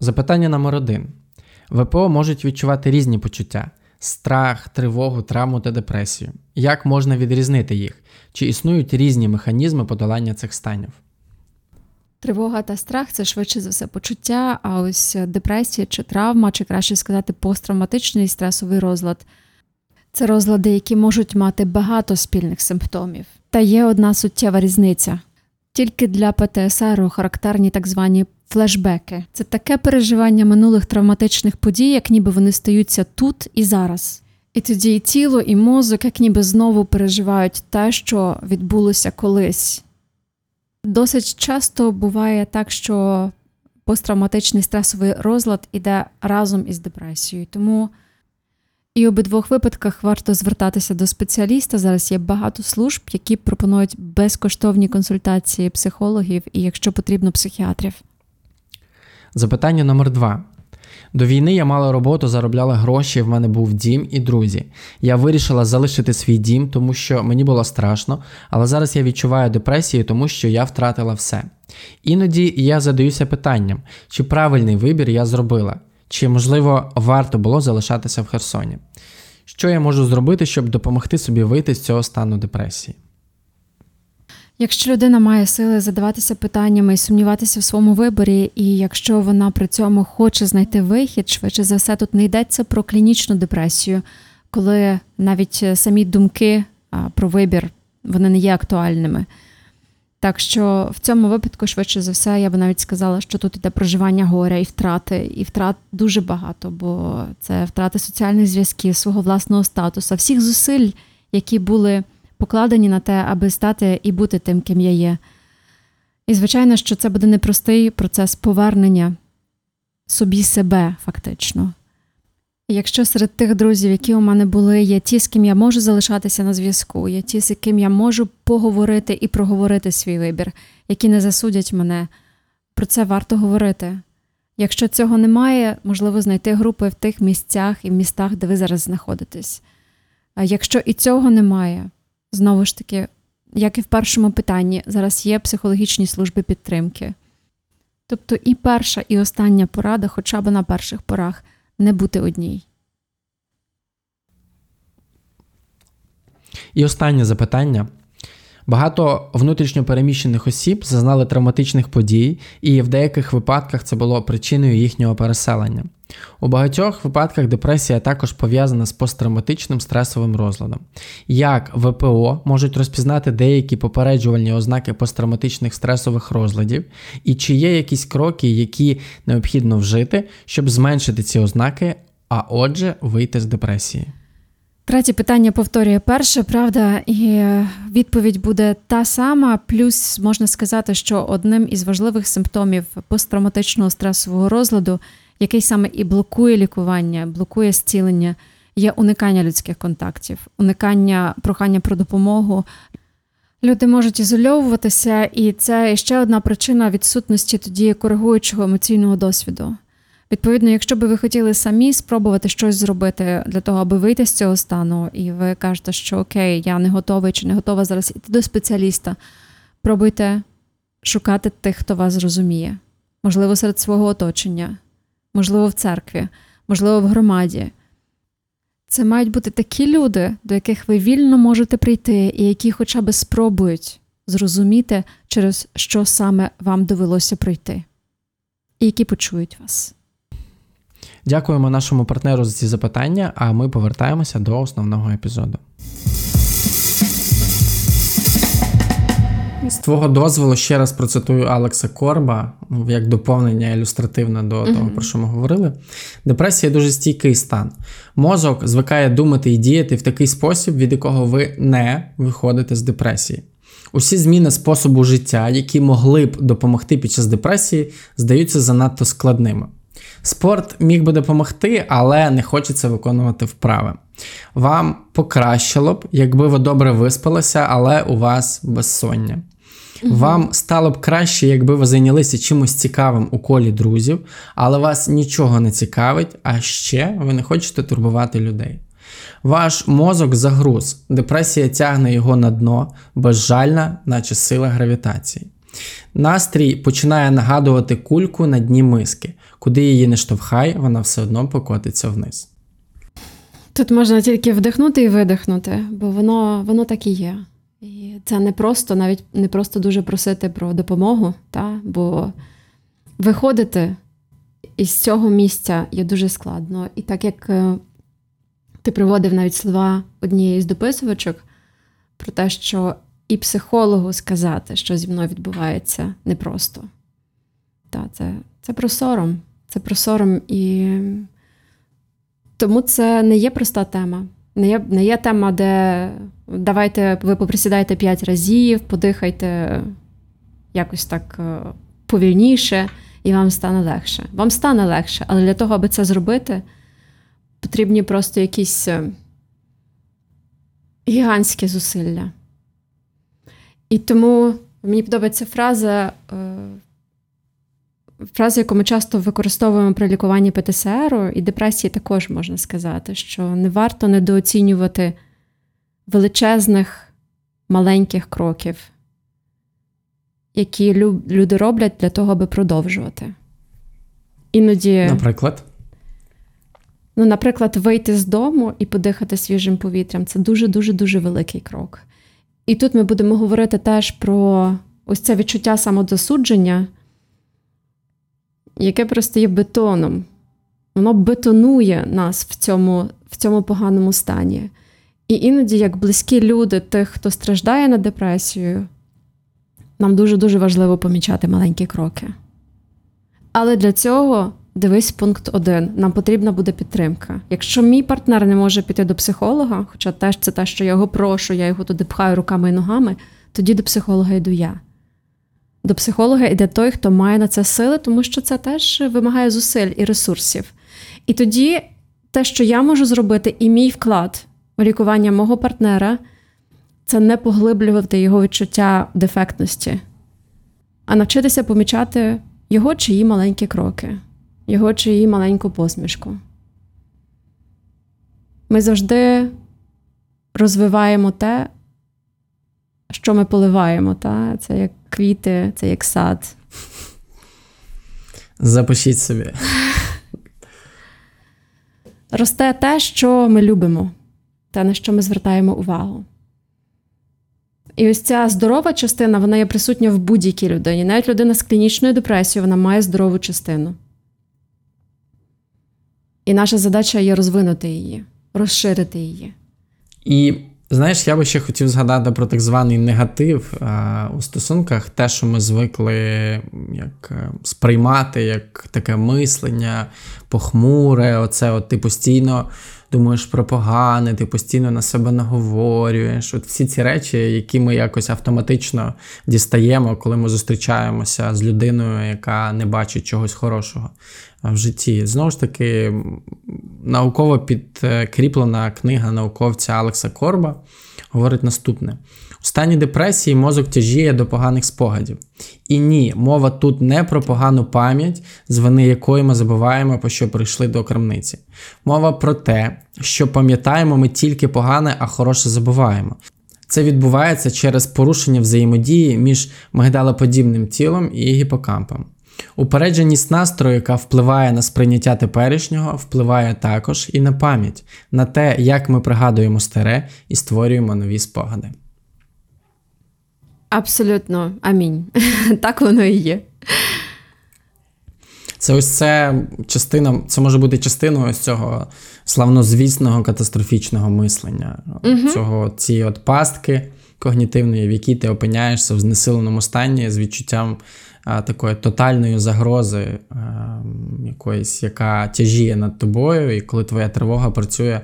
Запитання номер один. ВПО можуть відчувати різні почуття. Страх, тривогу, травму та депресію. Як можна відрізнити їх? Чи існують різні механізми подолання цих станів? Тривога та страх – це швидше за все почуття, а ось депресія чи травма, чи краще сказати посттравматичний стресовий розлад – це розлади, які можуть мати багато спільних симптомів. Та є одна суттєва різниця. Тільки для Пе Те Ес Ер характерні так звані флешбеки. Це таке переживання минулих травматичних подій, як ніби вони стаються тут і зараз. І тоді і тіло, і мозок, як ніби знову переживають те, що відбулося колись. Досить часто буває так, що посттравматичний стресовий розлад іде разом із депресією. Тому і в обидвох випадках варто звертатися до спеціаліста. Зараз є багато служб, які пропонують безкоштовні консультації психологів і, якщо потрібно, психіатрів. Запитання номер два. До війни я мала роботу, заробляла гроші, в мене був дім і друзі. Я вирішила залишити свій дім, тому що мені було страшно, але зараз я відчуваю депресію, тому що я втратила все. Іноді я задаюся питанням, чи правильний вибір я зробила, чи, можливо, варто було залишатися в Херсоні. Що я можу зробити, щоб допомогти собі вийти з цього стану депресії? Якщо людина має сили задаватися питаннями і сумніватися в своєму виборі, і якщо вона при цьому хоче знайти вихід, швидше за все тут не йдеться про клінічну депресію, коли навіть самі думки про вибір, вони не є актуальними. Так що в цьому випадку, швидше за все, я б навіть сказала, що тут йде проживання горя і втрати, і втрат дуже багато, бо це втрати соціальних зв'язків, свого власного статусу, всіх зусиль, які були покладені на те, аби стати і бути тим, ким я є. І, звичайно, що це буде непростий процес повернення собі себе, фактично. І якщо серед тих друзів, які у мене були, є ті, з ким я можу залишатися на зв'язку, є ті, з ким я можу поговорити і проговорити свій вибір, які не засудять мене, про це варто говорити. Якщо цього немає, можливо, знайти групи в тих місцях і в містах, де ви зараз знаходитесь. А якщо і цього немає, знову ж таки, як і в першому питанні, зараз є психологічні служби підтримки. Тобто і перша, і остання порада, хоча б на перших порах, не бути одній. І останнє запитання. Багато внутрішньопереміщених осіб зазнали травматичних подій, і в деяких випадках це було причиною їхнього переселення. У багатьох випадках депресія також пов'язана з посттравматичним стресовим розладом. Як ВПО можуть розпізнати деякі попереджувальні ознаки посттравматичних стресових розладів, і чи є якісь кроки, які необхідно вжити, щоб зменшити ці ознаки, а отже вийти з депресії? Третє питання повторює перше, правда, і відповідь буде та сама, плюс можна сказати, що одним із важливих симптомів посттравматичного стресового розладу, який саме і блокує лікування, блокує зцілення, є уникання людських контактів, уникання прохання про допомогу. Люди можуть ізольовуватися, і це ще одна причина відсутності тоді коригуючого емоційного досвіду. Відповідно, якщо би ви хотіли самі спробувати щось зробити для того, аби вийти з цього стану, і ви кажете, що окей, я не готовий чи не готова зараз іти до спеціаліста, пробуйте шукати тих, хто вас зрозуміє. Можливо, серед свого оточення, можливо, в церкві, можливо, в громаді. Це мають бути такі люди, до яких ви вільно можете прийти, і які хоча б спробують зрозуміти, через що саме вам довелося пройти, і які почують вас. Дякуємо нашому партнеру за ці запитання, а ми повертаємося до основного епізоду. З твого дозволу ще раз процитую Алекса Корба, як доповнення ілюстративне до mm-hmm. того, про що ми говорили. Депресія – дуже стійкий стан. Мозок звикає думати і діяти в такий спосіб, від якого ви не виходите з депресії. Усі зміни способу життя, які могли б допомогти під час депресії, здаються занадто складними. Спорт міг би допомогти, але не хочеться виконувати вправи. Вам покращило б, якби ви добре виспалися, але у вас безсоння. Mm-hmm. Вам стало б краще, якби ви зайнялися чимось цікавим у колі друзів, але вас нічого не цікавить, а ще ви не хочете турбувати людей. Ваш мозок загруз, депресія тягне його на дно, безжальна, наче сила гравітації. Настрій починає нагадувати кульку на дні миски. Куди її не штовхай, вона все одно покотиться вниз. Тут можна тільки вдихнути і видихнути, бо воно, воно так і є. І це не просто, навіть не просто дуже просити про допомогу, та? Бо виходити із цього місця є дуже складно. І так як ти приводив навіть слова однієї з дописувачок про те, що і психологу сказати, що зі мною відбувається, непросто. Та, це, це про сором. Це про сором. І тому це не є проста тема. Не є, не є тема, де давайте ви поприсідайте п'ять разів, подихайте якось так повільніше, і вам стане легше. Вам стане легше, але для того, аби це зробити, потрібні просто якісь гігантські зусилля. І тому мені подобається фраза, фраза, яку ми часто використовуємо при лікуванні ПТСРу, і депресії також можна сказати, що не варто недооцінювати величезних маленьких кроків, які люди роблять для того, аби продовжувати. Іноді... Наприклад? Ну, наприклад, вийти з дому і подихати свіжим повітрям – це дуже-дуже-дуже великий крок. І тут ми будемо говорити теж про ось це відчуття самозасудження, яке просто є бетоном. Воно бетонує нас в цьому, в цьому поганому стані. І іноді, як близькі люди тих, хто страждає над депресією, нам дуже-дуже важливо помічати маленькі кроки. Але для цього, дивись пункт один, нам потрібна буде підтримка. Якщо мій партнер не може піти до психолога, хоча теж це те, що я його прошу, я його туди пхаю руками і ногами, тоді до психолога йду я. До психолога йде той, хто має на це сили, тому що це теж вимагає зусиль і ресурсів. І тоді те, що я можу зробити, і мій вклад у лікування мого партнера, це не поглиблювати його відчуття дефектності, а навчитися помічати його чи її маленькі кроки, його чи її маленьку посмішку. Ми завжди розвиваємо те, що ми поливаємо. Та? Це як квіти, це як сад. Запишіть собі. Росте те, що ми любимо, те, на що ми звертаємо увагу. І ось ця здорова частина, вона є присутня в будь-якій людині. Навіть людина з клінічною депресією, вона має здорову частину. І наша задача є розвинути її, розширити її. І, знаєш, я би ще хотів згадати про так званий негатив а, у стосунках. Те, що ми звикли як, сприймати, як таке мислення похмуре. Оце от ти постійно думаєш про погане, ти постійно на себе наговорюєш. От всі ці речі, які ми якось автоматично дістаємо, коли ми зустрічаємося з людиною, яка не бачить чогось хорошого в житті. Знову ж таки, науково підкріплена книга науковця Алекса Корба говорить наступне. У стані депресії мозок тяжіє до поганих спогадів. І ні, мова тут не про погану пам'ять, з вини якої ми забуваємо, по що прийшли до крамниці. Мова про те, що пам'ятаємо ми тільки погане, а хороше забуваємо. Це відбувається через порушення взаємодії між мигдалоподібним тілом і гіпокампом. Упередженість настрою, яка впливає на сприйняття теперішнього, впливає також і на пам'ять, на те, як ми пригадуємо старе і створюємо нові спогади. Абсолютно. Амінь. Так воно і є. Це ось це частина, це може бути частиною ось цього славнозвісного катастрофічного мислення. Угу. Цього, цієї от пастки, когнітивної, в якій ти опиняєшся в знесиленому стані з відчуттям а, такої тотальної загрози а, якоїсь, яка тяжіє над тобою, і коли твоя тривога працює,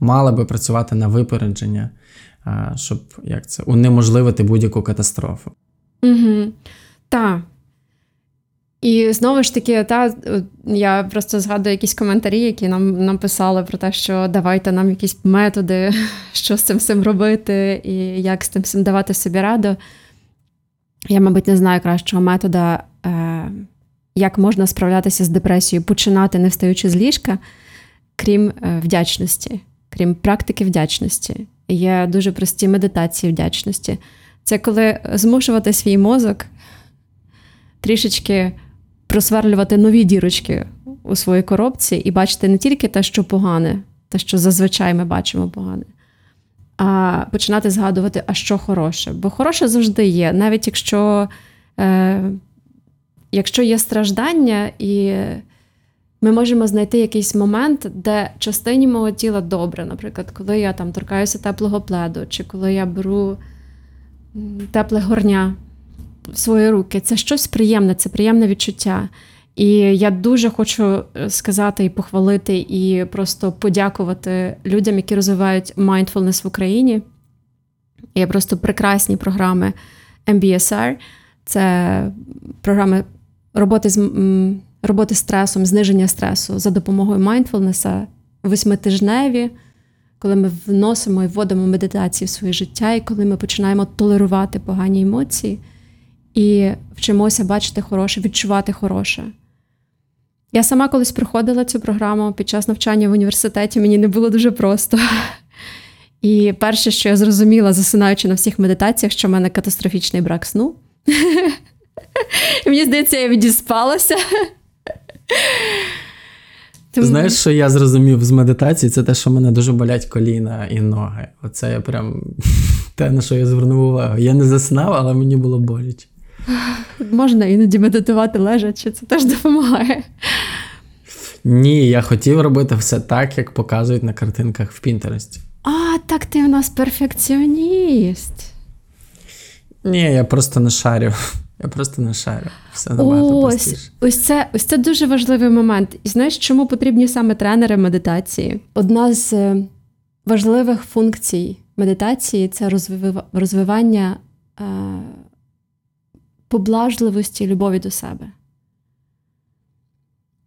мала би працювати на випередження, а, щоб, як це, унеможливити будь-яку катастрофу. Угу. Так. І знову ж таки, та, я просто згадую якісь коментарі, які нам, нам писали про те, що давайте нам якісь методи, що з цим всім робити і як з цим всім давати собі раду. Я, мабуть, не знаю кращого методу, е, як можна справлятися з депресією, починати, не встаючи з ліжка, крім вдячності, крім практики вдячності. Є дуже прості медитації вдячності. Це коли змушувати свій мозок трішечки просверлювати нові дірочки у своїй коробці і бачити не тільки те, що погане, те, що зазвичай ми бачимо погане, а починати згадувати, а що хороше. Бо хороше завжди є, навіть якщо, е, якщо є страждання, і ми можемо знайти якийсь момент, де частині мого тіла добре. Наприклад, коли я там торкаюся теплого пледу, чи коли я беру тепле горня в свої руки. Це щось приємне, це приємне відчуття. І я дуже хочу сказати і похвалити, і просто подякувати людям, які розвивають mindfulness в Україні. Є просто прекрасні програми Ем Бі Ес Ар. Це програми роботи з роботи стресом, зниження стресу за допомогою mindfulness, восьмитижневі, коли ми вносимо і вводимо медитації в своє життя, і коли ми починаємо толерувати погані емоції і вчимося бачити хороше, відчувати хороше. Я сама колись проходила цю програму під час навчання в університеті, мені не було дуже просто. І перше, що я зрозуміла, засинаючи на всіх медитаціях, що в мене катастрофічний брак сну. Мені здається, я відіспалася. Тому... Знаєш, що я зрозумів з медитації? Це те, що мене дуже болять коліна і ноги. Оце я прям те, на що я звернув увагу. Я не заснав, але мені було боляче. Можна іноді медитувати лежачи, це теж допомагає. Ні, я хотів робити все так, як показують на картинках в Пінтересті. А, так ти в нас перфекціоніст. Ні, я просто не шарю. Я просто не шарю. Все набагато простіше. Ось це, ось це дуже важливий момент. І знаєш, чому потрібні саме тренери медитації? Одна з важливих функцій медитації – це розвивання е- поблажливості і любові до себе.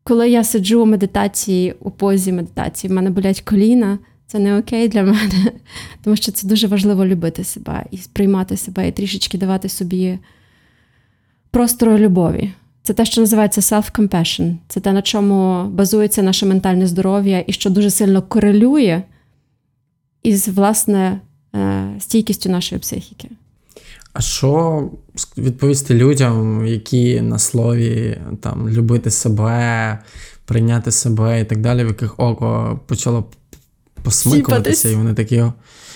Коли я сиджу у медитації, у позі медитації, в мене болять коліна, це не окей для мене, тому що це дуже важливо любити себе і сприймати себе, і трішечки давати собі простору любові. Це те, що називається self-compassion. Це те, на чому базується наше ментальне здоров'я і що дуже сильно корелює із, власне, стійкістю нашої психіки. А що відповісти людям, які на слові там, любити себе, прийняти себе і так далі, в яких око почало посмикуватися, і вони такі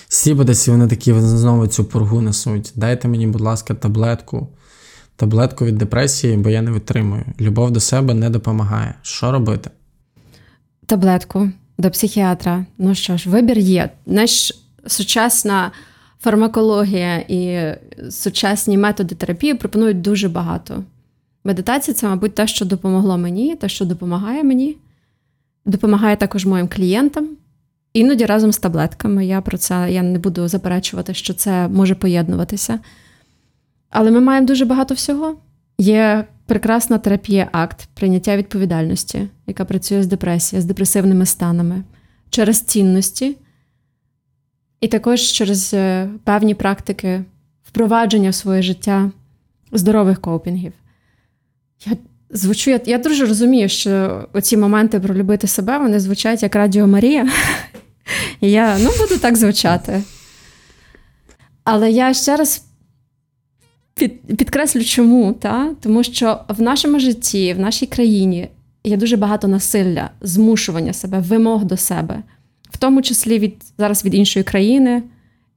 сіпатись, і вони такі знову цю пургу несуть. Дайте мені, будь ласка, таблетку. Таблетку від депресії, бо я не витримую. Любов до себе не допомагає. Що робити? Таблетку до психіатра. Ну що ж, вибір є. Знаєш, сучасна фармакологія і сучасні методи терапії пропонують дуже багато. Медитація – це, мабуть, те, що допомогло мені, те, що допомагає мені. Допомагає також моїм клієнтам. Іноді разом з таблетками. Я про це я не буду заперечувати, що це може поєднуватися. Але ми маємо дуже багато всього. Є прекрасна терапія акт, прийняття відповідальності, яка працює з депресією, з депресивними станами, через цінності і також через певні практики впровадження в своє життя здорових копінгів. Я звучу, я, я дуже розумію, що оці моменти про любити себе, вони звучать як Радіо Марія. І я, ну, буду так звучати. Але я ще раз Під, підкреслю, чому, та? Тому що в нашому житті, в нашій країні є дуже багато насилля, змушування себе, вимог до себе. В тому числі від, зараз від іншої країни.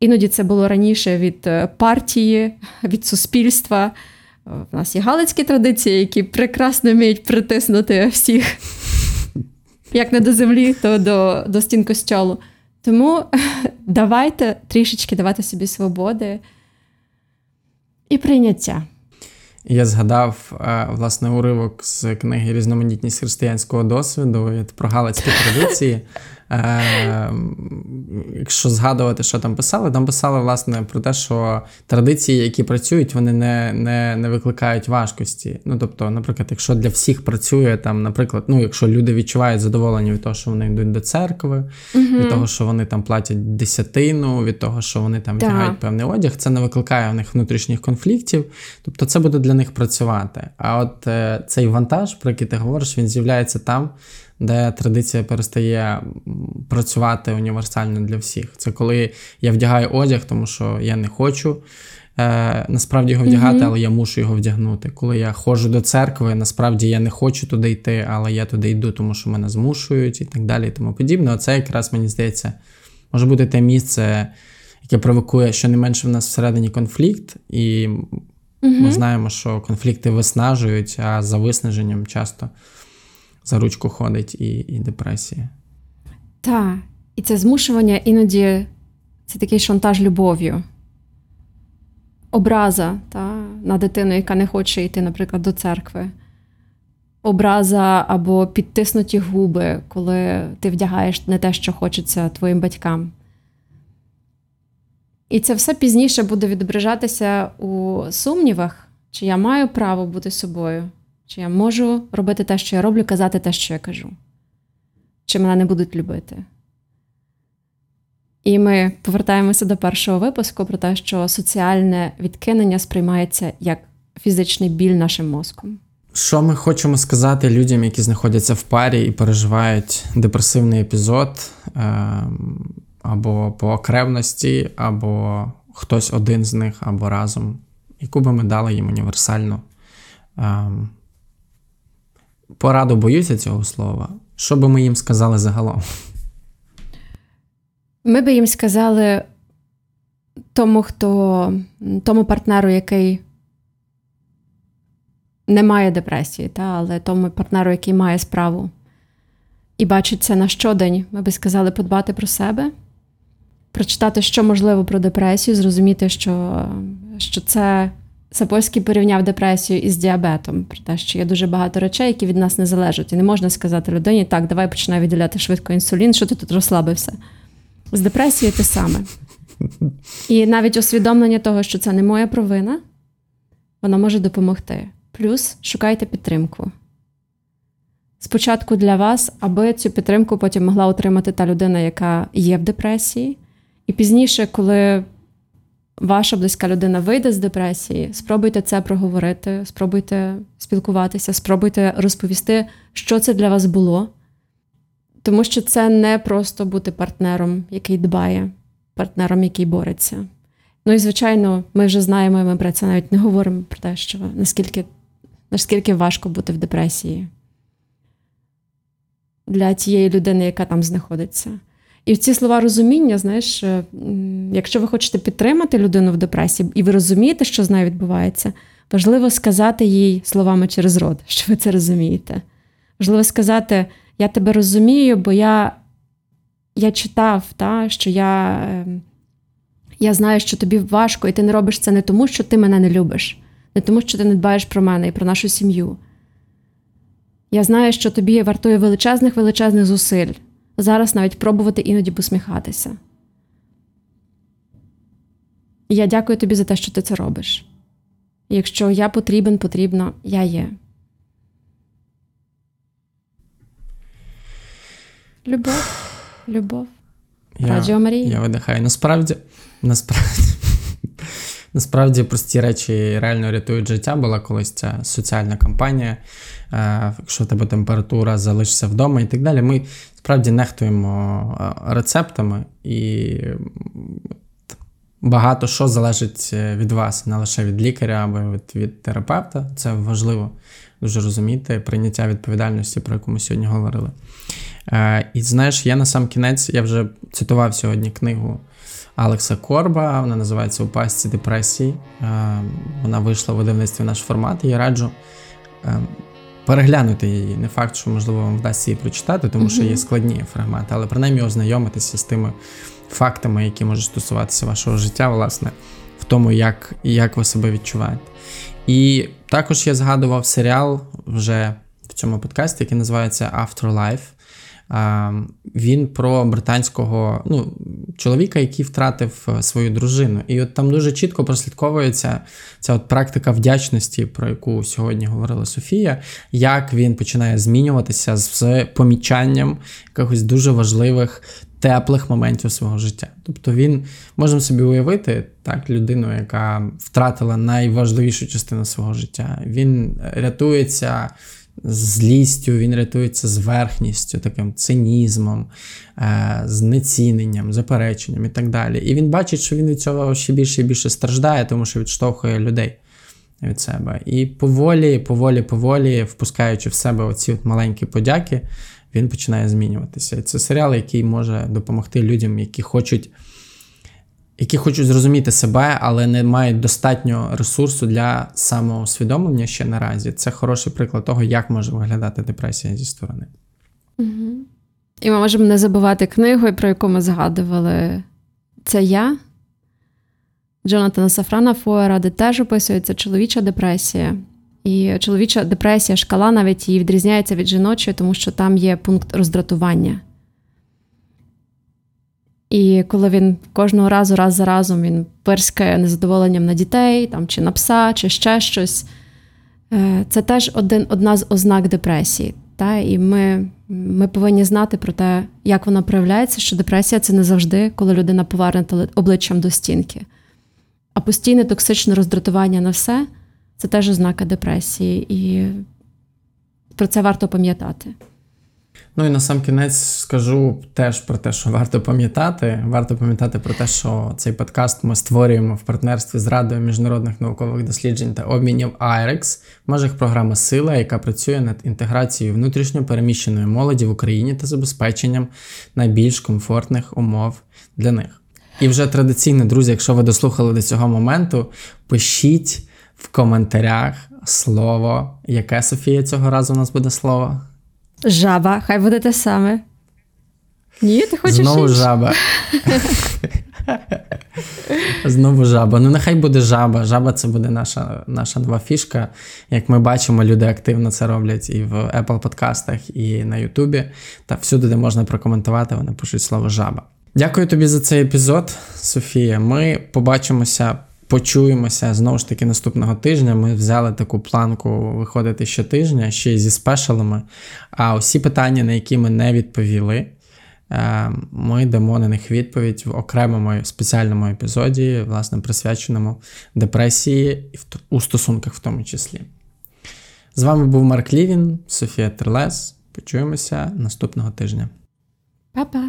Іноді це було раніше від партії, від суспільства. У нас є галицькі традиції, які прекрасно вміють притиснути всіх, як не до землі, то до, до стін костьолу. Тому давайте трішечки давати собі свободи, і прийняття. Я згадав, власне, уривок з книги «Різноманітність християнського досвіду» про галицькі традиції. Якщо згадувати, що там писали, там писали, власне, про те, що традиції, які працюють, вони не, не, не викликають важкості. Ну, тобто, наприклад, якщо для всіх працює, там, наприклад, ну, якщо люди відчувають задоволення від того, що вони йдуть до церкви, угу. від того, що вони там платять десятину, від того, що вони там вдягають певний одяг, це не викликає в них внутрішніх конфліктів. Тобто, це буде для них працювати. А от е, цей вантаж, про який ти говориш, він з'являється там, де традиція перестає працювати універсально для всіх. Це коли я вдягаю одяг, тому що я не хочу е, насправді його вдягати, mm-hmm. але я мушу його вдягнути. Коли я ходжу до церкви, насправді я не хочу туди йти, але я туди йду, тому що мене змушують і так далі, і тому подібне. Оце якраз, мені здається, може бути те місце, яке провокує щонайменше в нас всередині конфлікт, і mm-hmm. ми знаємо, що конфлікти виснажують, а за виснаженням часто за ручку ходить і, і депресія. Так, і це змушування іноді, це такий шантаж любов'ю. Образа та, на дитину, яка не хоче йти, наприклад, до церкви. Образа або підтиснуті губи, коли ти вдягаєш не те, що хочеться твоїм батькам. І це все пізніше буде відображатися у сумнівах, чи я маю право бути собою. Чи я можу робити те, що я роблю, казати те, що я кажу? Чи мене не будуть любити? І ми повертаємося до першого випуску про те, що соціальне відкинення сприймається як фізичний біль нашим мозком. Що ми хочемо сказати людям, які знаходяться в парі і переживають депресивний епізод, або по окремості, або хтось один з них, або разом? Яку би ми дали їм універсальну пораду? Боюся цього слова. Що би ми їм сказали загалом? Ми би їм сказали тому, хто, тому партнеру, який не має депресії, та, але тому партнеру, який має справу і бачить це на щодень, ми би сказали подбати про себе, прочитати, що можливо про депресію, зрозуміти, що, що це... Сапольський порівняв депресію із діабетом, про те, що є дуже багато речей, які від нас не залежать. І не можна сказати людині, так, давай починай виділяти швидко інсулін, що ти тут розслабився. З депресією те саме. І навіть усвідомлення того, що це не моя провина, воно може допомогти. Плюс шукайте підтримку. Спочатку для вас, аби цю підтримку потім могла отримати та людина, яка є в депресії. І пізніше, коли... ваша близька людина вийде з депресії, спробуйте це проговорити, спробуйте спілкуватися, спробуйте розповісти, що це для вас було. Тому що це не просто бути партнером, який дбає, партнером, який бореться. Ну і, звичайно, ми вже знаємо, і ми про це навіть не говоримо, про те, що наскільки, наскільки важко бути в депресії для тієї людини, яка там знаходиться. І в ці слова розуміння, знаєш, якщо ви хочете підтримати людину в депресії, і ви розумієте, що з нею відбувається, важливо сказати їй словами через рот, що ви це розумієте. Важливо сказати, я тебе розумію, бо я, я читав, та, що я, я знаю, що тобі важко, і ти не робиш це не тому, що ти мене не любиш, не тому, що ти не дбаєш про мене і про нашу сім'ю. Я знаю, що тобі вартує величезних-величезних зусиль. Зараз навіть пробувати іноді посміхатися. І я дякую тобі за те, що ти це робиш. Якщо я потрібен, потрібно, я є. Любов, любов. Я, Радіо Марії. Я видихаю. Насправді, насправді, насправді прості речі реально рятують життя. Була колись ця соціальна кампанія. Якщо в тебе температура, залишся вдома і так далі. Ми справді нехтуємо рецептами, і багато що залежить від вас, не лише від лікаря або від, від терапевта. Це важливо дуже розуміти, прийняття відповідальності, про яку ми сьогодні говорили. І знаєш, я на сам кінець, я вже цитував сьогодні книгу Алекса Корба, вона називається «У пастці депресії». Вона вийшла в видавництві «Наш формат», і я раджу переглянути її. Не факт, що, можливо, вам вдасться її прочитати, тому що є складні фрагменти, але принаймні ознайомитися з тими фактами, які можуть стосуватися вашого життя, власне, в в тому, як, як ви себе відчуваєте. І також я згадував серіал вже в цьому подкасті, який називається Afterlife. Він про британського ну, чоловіка, який втратив свою дружину. І от там дуже чітко прослідковується ця от практика вдячності, про яку сьогодні говорила Софія, як він починає змінюватися з помічанням якихось дуже важливих, теплих моментів свого життя. Тобто він, можемо собі уявити, так, людину, яка втратила найважливішу частину свого життя. Він рятується злістю, він рятується зверхністю, таким цинізмом, знеціненням, запереченням і так далі. І він бачить, що він від цього ще більше і більше страждає, тому що відштовхує людей від себе. І поволі, поволі, поволі, впускаючи в себе оці от маленькі подяки, він починає змінюватися. Це серіал, який може допомогти людям, які хочуть, які хочуть зрозуміти себе, але не мають достатньо ресурсу для самоусвідомлення ще наразі. Це хороший приклад того, як може виглядати депресія зі сторони. Угу. І ми можемо не забувати книгу, про яку ми згадували. Це я. Джонатана Сафрана Фоєра, де теж описується чоловіча депресія. І чоловіча депресія, шкала навіть її відрізняється від жіночої, тому що там є пункт роздратування. І коли він кожного разу, раз за разом, він пирскає незадоволенням на дітей, там, чи на пса, чи ще щось. Це теж один, одна з ознак депресії. Та? І ми, ми повинні знати про те, як вона проявляється, що депресія – це не завжди, коли людина повернута обличчям до стінки. А постійне токсичне роздратування на все – це теж ознака депресії. І про це варто пам'ятати. Ну і на сам кінець скажу теж про те, що варто пам'ятати. Варто пам'ятати про те, що цей подкаст ми створюємо в партнерстві з Радою міжнародних наукових досліджень та обмінів ай рекс в межах програми «Сила», яка працює над інтеграцією внутрішньо переміщеної молоді в Україні та забезпеченням найбільш комфортних умов для них. І вже традиційно, друзі, якщо ви дослухали до цього моменту, пишіть в коментарях слово, яке, Софія, цього разу у нас буде слово? Жаба, хай буде те саме. Ні, ти хочеш знову інше? Жаба. Знову жаба. Ну, нехай буде жаба. Жаба – це буде наша, наша нова фішка. Як ми бачимо, люди активно це роблять і в Apple подкастах, і на Ютубі. Та всюди, де можна прокоментувати, вони пишуть слово жаба. Дякую тобі за цей епізод, Софія. Ми побачимося, почуємося, знову ж таки, наступного тижня. Ми взяли таку планку виходити щотижня, ще й зі спешалами. А усі питання, на які ми не відповіли, ми дамо на них відповідь в окремому спеціальному епізоді, власне, присвяченому депресії у стосунках в тому числі. З вами був Марк Лівін, Софія Терлес. Почуємося наступного тижня. Па-па!